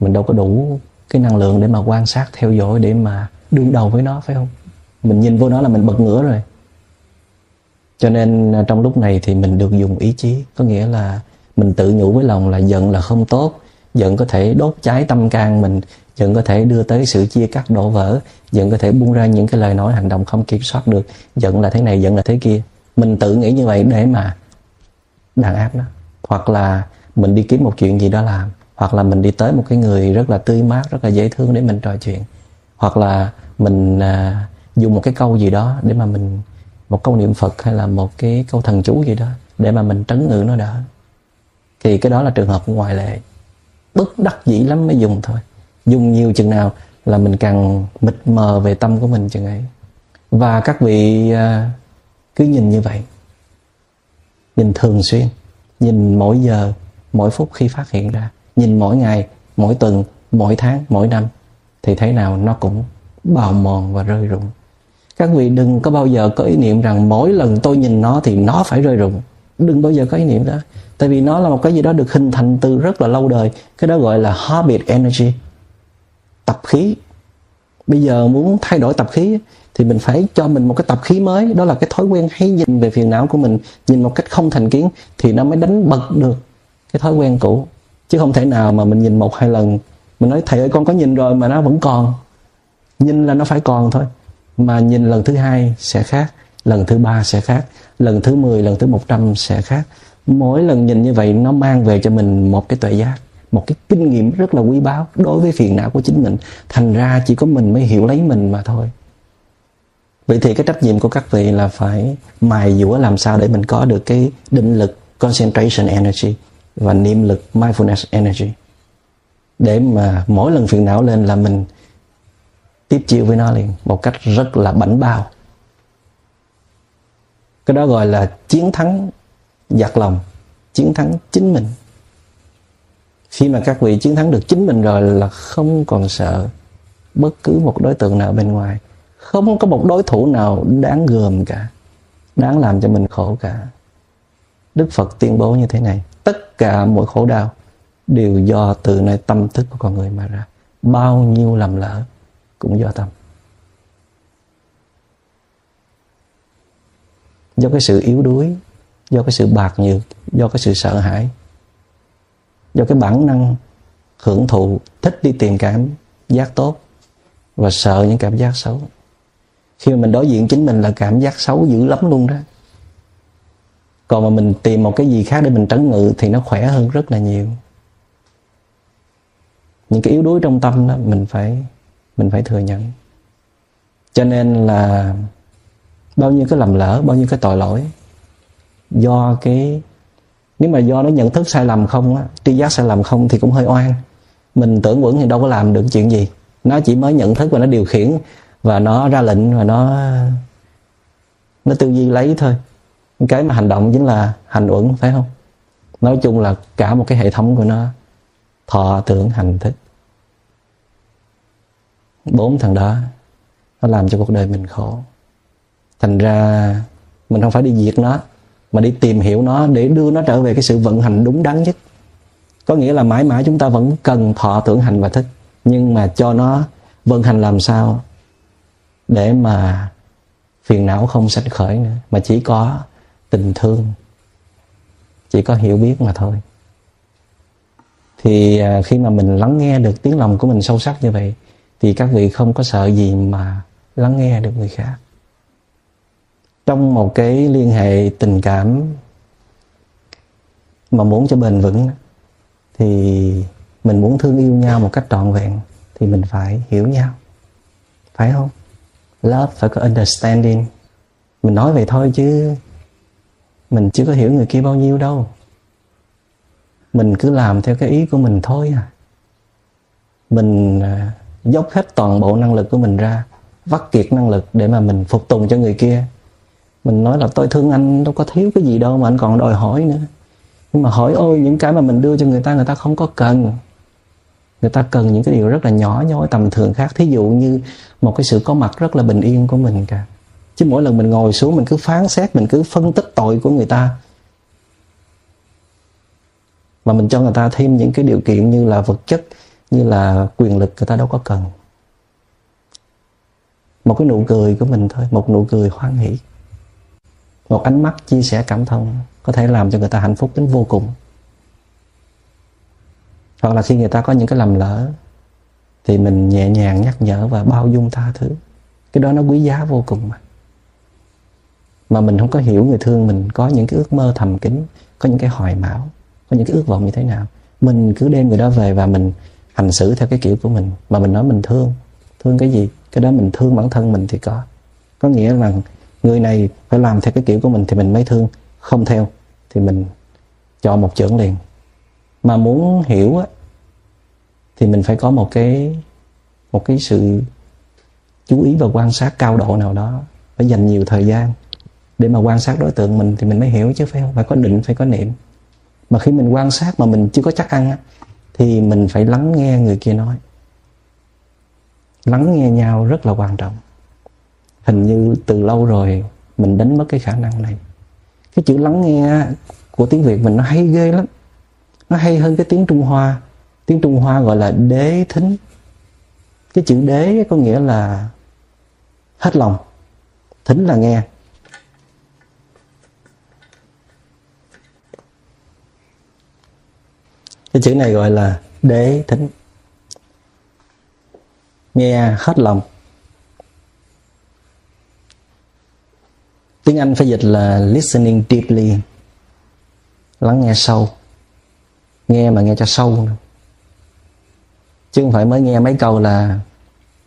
mình đâu có đủ cái năng lượng để mà quan sát, theo dõi, để mà đương đầu với nó, phải không? Mình nhìn vô nó là mình bật ngửa rồi. Cho nên trong lúc này thì mình được dùng ý chí, có nghĩa là mình tự nhủ với lòng là giận là không tốt, giận có thể đốt cháy tâm can mình, giận có thể đưa tới sự chia cắt đổ vỡ, giận có thể buông ra những cái lời nói hành động không kiểm soát được, giận là thế này, giận là thế kia. Mình tự nghĩ như vậy để mà đàn áp nó, hoặc là mình đi kiếm một chuyện gì đó làm, hoặc là mình đi tới một cái người rất là tươi mát, rất là dễ thương để mình trò chuyện, hoặc là mình à, dùng một cái câu gì đó để mà mình, một câu niệm Phật hay là một cái câu thần chú gì đó để mà mình trấn ngự nó đã. thì cái đó là trường hợp ngoại lệ, bất đắc dĩ lắm mới dùng thôi. Dùng nhiều chừng nào là mình càng mịt mờ về tâm của mình chừng ấy. Và các vị cứ nhìn như vậy, nhìn thường xuyên, nhìn mỗi giờ, mỗi phút khi phát hiện ra, nhìn mỗi ngày, mỗi tuần, mỗi tháng, mỗi năm, thì thấy nào nó cũng bào mòn và rơi rụng. Các vị đừng có bao giờ có ý niệm rằng mỗi lần tôi nhìn nó thì nó phải rơi rụng. Đừng bao giờ có ý niệm đó. Tại vì nó là một cái gì đó được hình thành từ rất là lâu đời. Cái đó gọi là habit energy, tập khí. Bây giờ muốn thay đổi tập khí thì mình phải cho mình một cái tập khí mới. Đó là cái thói quen hay nhìn về phiền não của mình, nhìn một cách không thành kiến, thì nó mới đánh bật được cái thói quen cũ. Chứ không thể nào mà mình nhìn một hai lần mình nói thầy ơi con có nhìn rồi mà nó vẫn còn. Nhìn là nó phải còn thôi, mà nhìn lần thứ hai sẽ khác, lần thứ ba sẽ khác, lần thứ mười, lần thứ một trăm sẽ khác. Mỗi lần nhìn như vậy nó mang về cho mình một cái tuệ giác, một cái kinh nghiệm rất là quý báu đối với phiền não của chính mình. Thành ra chỉ có mình mới hiểu lấy mình mà thôi. Vậy thì cái trách nhiệm của các vị là phải mài dũa làm sao để mình có được cái định lực concentration energy và niệm lực mindfulness energy, để mà mỗi lần phiền não lên là mình tiếp chiêu với nó liền một cách rất là bảnh bao. Cái đó gọi là chiến thắng giặc lòng, chiến thắng chính mình. Khi mà các vị chiến thắng được chính mình rồi là không còn sợ bất cứ một đối tượng nào bên ngoài. Không có một đối thủ nào đáng gờm cả, đáng làm cho mình khổ cả. Đức Phật tuyên bố như thế này: tất cả mọi khổ đau đều do từ nơi tâm thức của con người mà ra. Bao nhiêu lầm lỡ cũng do tâm, do cái sự yếu đuối, do cái sự bạc nhược, do cái sự sợ hãi, do cái bản năng hưởng thụ, thích đi tìm cảm giác tốt và sợ những cảm giác xấu. Khi mà mình đối diện chính mình là cảm giác xấu dữ lắm luôn đó. Còn mà mình tìm một cái gì khác để mình trấn ngự thì nó khỏe hơn rất là nhiều. Những cái yếu đuối trong tâm đó mình phải mình phải thừa nhận. Cho nên là bao nhiêu cái lầm lỡ, bao nhiêu cái tội lỗi do cái, nếu mà do nó nhận thức sai lầm không á, tri giác sai lầm không thì cũng hơi oan. Mình tưởng quẩn thì đâu có làm được chuyện gì. Nó chỉ mới nhận thức và nó điều khiển và nó ra lệnh và nó nó tư duy lấy thôi. Cái mà hành động chính là hành uẩn, phải không? Nói chung là cả một cái hệ thống của nó, thọ tưởng hành thức, bốn thằng đó nó làm cho cuộc đời mình khổ. Thành ra mình không phải đi diệt nó mà đi tìm hiểu nó để đưa nó trở về cái sự vận hành đúng đắn nhất. Có nghĩa là mãi mãi chúng ta vẫn cần thọ tưởng hành và thức, nhưng mà cho nó vận hành làm sao để mà phiền não không sanh khởi nữa, mà chỉ có tình thương, chỉ có hiểu biết mà thôi. Thì khi mà mình lắng nghe được tiếng lòng của mình sâu sắc như vậy thì các vị không có sợ gì mà lắng nghe được người khác. Trong một cái liên hệ tình cảm mà muốn cho bền vững thì mình muốn thương yêu nhau một cách trọn vẹn thì mình phải hiểu nhau, phải không? Love phải có understanding. Mình nói vậy thôi chứ mình chưa có hiểu người kia bao nhiêu đâu. Mình cứ làm theo cái ý của mình thôi à. Mình dốc hết toàn bộ năng lực của mình ra, vắt kiệt năng lực để mà mình phục tùng cho người kia. Mình nói là tôi thương anh đâu có thiếu cái gì đâu mà anh còn đòi hỏi nữa. Nhưng mà hỏi ôi, những cái mà mình đưa cho người ta, người ta không có cần. Người ta cần những cái điều rất là nhỏ nhoi tầm thường khác. Thí dụ như một cái sự có mặt rất là bình yên của mình cả. Chứ mỗi lần mình ngồi xuống mình cứ phán xét, mình cứ phân tích tội của người ta, mà mình cho người ta thêm những cái điều kiện như là vật chất, như là quyền lực, người ta đâu có cần. Một cái nụ cười của mình thôi, một nụ cười hoan hỷ, một ánh mắt chia sẻ cảm thông có thể làm cho người ta hạnh phúc đến vô cùng. Hoặc là khi người ta có những cái lầm lỡ thì mình nhẹ nhàng nhắc nhở và bao dung tha thứ. Cái đó nó quý giá vô cùng mà. Mà mình không có hiểu người thương mình có những cái ước mơ thầm kín, có những cái hoài bão, có những cái ước vọng như thế nào. Mình cứ đem người đó về và mình hành xử theo cái kiểu của mình. Mà mình nói mình thương. Thương cái gì? Cái đó mình thương bản thân mình thì có. Có nghĩa là người này phải làm theo cái kiểu của mình thì mình mới thương. Không theo thì mình cho một chưởng liền. mà muốn hiểu á, thì mình phải có một cái một cái sự chú ý và quan sát cao độ nào đó, phải dành nhiều thời gian để mà quan sát đối tượng mình thì mình mới hiểu chứ, phải không? Phải có định, phải có niệm. Mà khi mình quan sát mà mình chưa có chắc ăn á, thì mình phải lắng nghe người kia nói. Lắng nghe nhau rất là quan trọng. Hình như từ lâu rồi mình đánh mất cái khả năng này. Cái chữ lắng nghe của tiếng Việt mình nó hay ghê lắm. Nó hay hơn cái tiếng Trung Hoa. Tiếng Trung Hoa gọi là đế thính. Cái chữ đế có nghĩa là hết lòng, thính là nghe. Cái chữ này gọi là đế thính. Nghe hết lòng. Tiếng Anh phải dịch là listening deeply. Lắng nghe sâu. Nghe mà nghe cho sâu nữa, chứ không phải mới nghe mấy câu là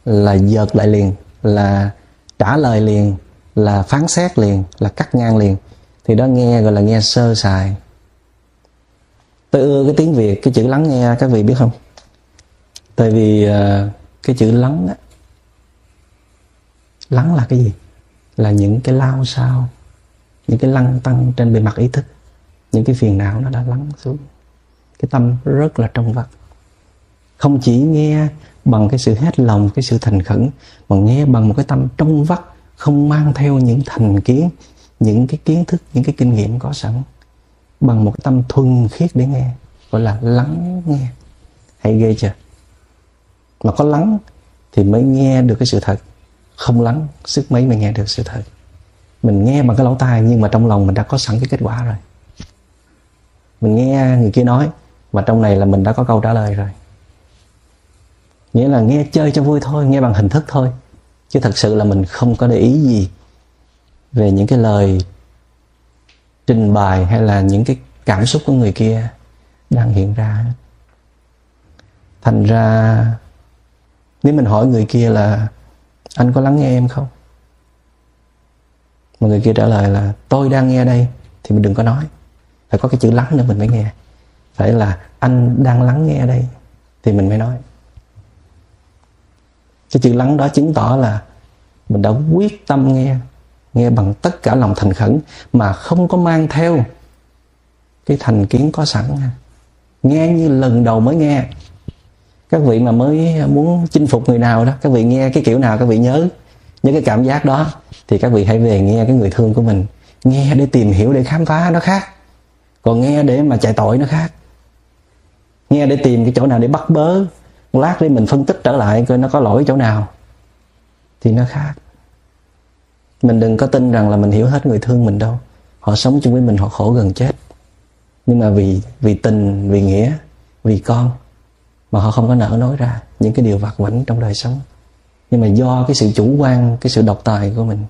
là dợt lại liền, là trả lời liền, là phán xét liền, là cắt ngang liền. Thì đó nghe gọi là nghe sơ sài. Tôi ưa cái tiếng Việt, cái chữ lắng nghe, các vị biết không? Tại vì uh, cái chữ lắng á, lắng là cái gì? Là những cái lao sao, những cái lăng tăng trên bề mặt ý thức, những cái phiền não nó đã lắng xuống. Cái tâm rất là trong vắt. Không chỉ nghe bằng cái sự hết lòng, cái sự thành khẩn, mà nghe bằng một cái tâm trong vắt, không mang theo những thành kiến, những cái kiến thức, những cái kinh nghiệm có sẵn, bằng một tâm thuần khiết để nghe, gọi là lắng nghe. Hay ghê chưa? Mà có lắng thì mới nghe được cái sự thật. Không lắng sức mấy mới nghe được sự thật. Mình nghe bằng cái lỗ tai, nhưng mà trong lòng mình đã có sẵn cái kết quả rồi. Mình nghe người kia nói, mà trong này là mình đã có câu trả lời rồi. Nghĩa là nghe chơi cho vui thôi, nghe bằng hình thức thôi, chứ thật sự là mình không có để ý gì về những cái lời trình bày hay là những cái cảm xúc của người kia đang hiện ra. Thành ra nếu mình hỏi người kia là anh có lắng nghe em không, mà người kia trả lời là tôi đang nghe đây, thì mình đừng có nói. Phải có cái chữ lắng nữa mình mới nghe. Phải là anh đang lắng nghe đây thì mình mới nói. Cái chữ lắng đó chứng tỏ là mình đã quyết tâm nghe, nghe bằng tất cả lòng thành khẩn mà không có mang theo cái thành kiến có sẵn. Nghe như lần đầu mới nghe. Các vị mà mới muốn chinh phục người nào đó, các vị nghe cái kiểu nào, các vị nhớ nhớ cái cảm giác đó, thì các vị hãy về nghe cái người thương của mình. Nghe để tìm hiểu, để khám phá nó khác. Còn nghe để mà chạy tội nó khác. Nghe để tìm cái chỗ nào để bắt bớ, lát để mình phân tích trở lại coi nó có lỗi chỗ nào, thì nó khác. Mình đừng có tin rằng là mình hiểu hết người thương mình đâu. Họ sống chung với mình, họ khổ gần chết, nhưng mà vì, vì tình, vì nghĩa, vì con mà họ không có nỡ nói ra những cái điều vặt vãnh trong đời sống. Nhưng mà do cái sự chủ quan, cái sự độc tài của mình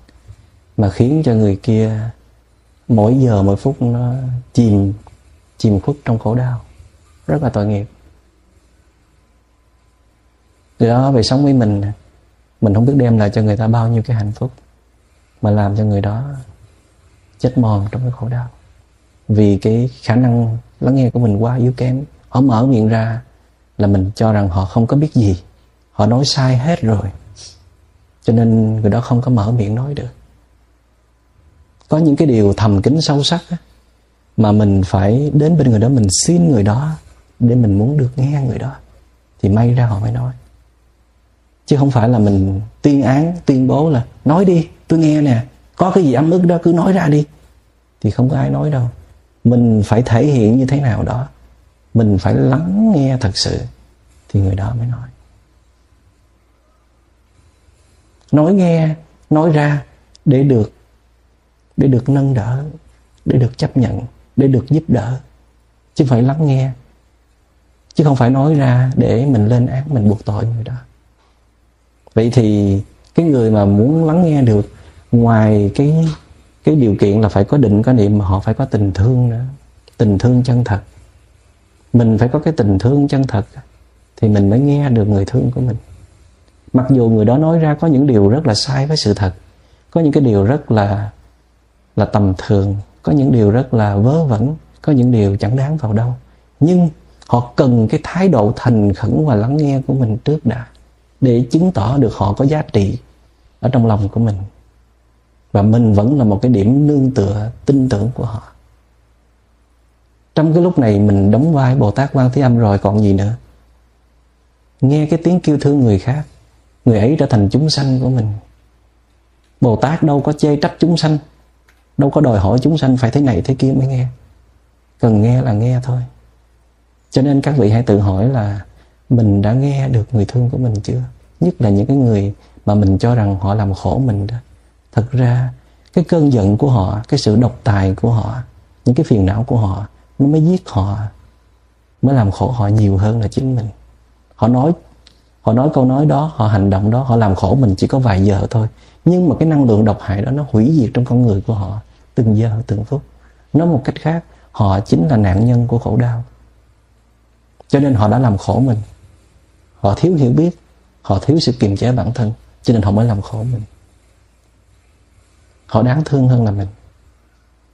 mà khiến cho người kia mỗi giờ mỗi phút nó chìm chìm khuất trong khổ đau, rất là tội nghiệp. Từ đó về sống với mình, mình không biết đem lại cho người ta bao nhiêu cái hạnh phúc, mà làm cho người đó chết mòn trong cái khổ đau, vì cái khả năng lắng nghe của mình quá yếu kém. Họ mở miệng ra là mình cho rằng họ không có biết gì, họ nói sai hết rồi, cho nên người đó không có mở miệng nói được. Có những cái điều thầm kín sâu sắc á, mà mình phải đến bên người đó, mình xin người đó để mình muốn được nghe người đó, thì may ra họ mới nói. Chứ không phải là mình tuyên án, tuyên bố là nói đi, tôi nghe nè, có cái gì ấm ức đó cứ nói ra đi, thì không có ai nói đâu. Mình phải thể hiện như thế nào đó, mình phải lắng nghe thật sự, thì người đó mới nói. Nói nghe, nói ra để được Để được nâng đỡ, để được chấp nhận, để được giúp đỡ, chứ phải lắng nghe, chứ không phải nói ra để mình lên án, mình buộc tội người đó. Vậy thì cái người mà muốn lắng nghe được, ngoài cái cái điều kiện là phải có định, có niệm, mà họ phải có tình thương nữa. Tình thương chân thật. Mình phải có cái tình thương chân thật thì mình mới nghe được người thương của mình. Mặc dù người đó nói ra có những điều rất là sai với sự thật, có những cái điều rất là là tầm thường, có những điều rất là vớ vẩn, có những điều chẳng đáng vào đâu, nhưng họ cần cái thái độ thành khẩn và lắng nghe của mình trước đã, để chứng tỏ được họ có giá trị ở trong lòng của mình, và mình vẫn là một cái điểm nương tựa tin tưởng của họ. Trong cái lúc này mình đóng vai Bồ Tát Quan Thế Âm rồi còn gì nữa. Nghe cái tiếng kêu thương người khác, người ấy trở thành chúng sanh của mình. Bồ Tát đâu có chê trách chúng sanh, đâu có đòi hỏi chúng sanh phải thế này thế kia mới nghe. Cần nghe là nghe thôi. Cho nên các vị hãy tự hỏi là mình đã nghe được người thương của mình chưa? Nhất là những cái người mà mình cho rằng họ làm khổ mình đó. Thật ra cái cơn giận của họ, cái sự độc tài của họ, những cái phiền não của họ, nó mới giết họ, mới làm khổ họ nhiều hơn là chính mình. Họ nói Họ nói câu nói đó, họ hành động đó, họ làm khổ mình chỉ có vài giờ thôi. Nhưng mà cái năng lượng độc hại đó nó hủy diệt trong con người của họ từng giờ, từng phút. Nói một cách khác, họ chính là nạn nhân của khổ đau. Cho nên họ đã làm khổ mình. Họ thiếu hiểu biết, họ thiếu sự kiềm chế bản thân, cho nên họ mới làm khổ mình. Họ đáng thương hơn là mình.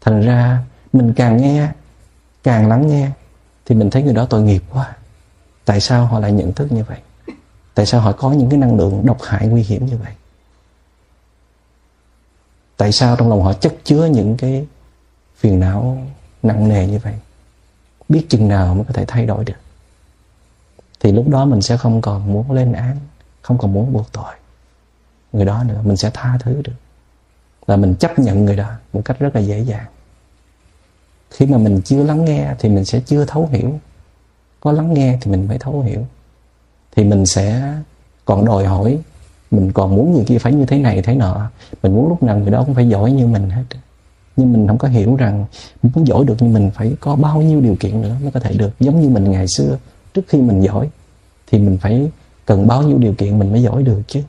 Thành ra mình càng nghe, càng lắng nghe, thì mình thấy người đó tội nghiệp quá. Tại sao họ lại nhận thức như vậy? Tại sao họ có những cái năng lượng độc hại nguy hiểm như vậy? Tại sao trong lòng họ chất chứa những cái phiền não nặng nề như vậy? Biết chừng nào mới có thể thay đổi được. Thì lúc đó mình sẽ không còn muốn lên án, không còn muốn buộc tội người đó nữa. Mình sẽ tha thứ được. Là mình chấp nhận người đó một cách rất là dễ dàng. Khi mà mình chưa lắng nghe thì mình sẽ chưa thấu hiểu. Có lắng nghe thì mình mới thấu hiểu. Thì mình sẽ còn đòi hỏi, mình còn muốn người kia phải như thế này thế nọ, mình muốn lúc nào người đó cũng phải giỏi như mình hết. Nhưng mình không có hiểu rằng muốn giỏi được như mình phải có bao nhiêu điều kiện nữa mới có thể được. Giống như mình ngày xưa, trước khi mình giỏi thì mình phải cần bao nhiêu điều kiện mình mới giỏi được chứ.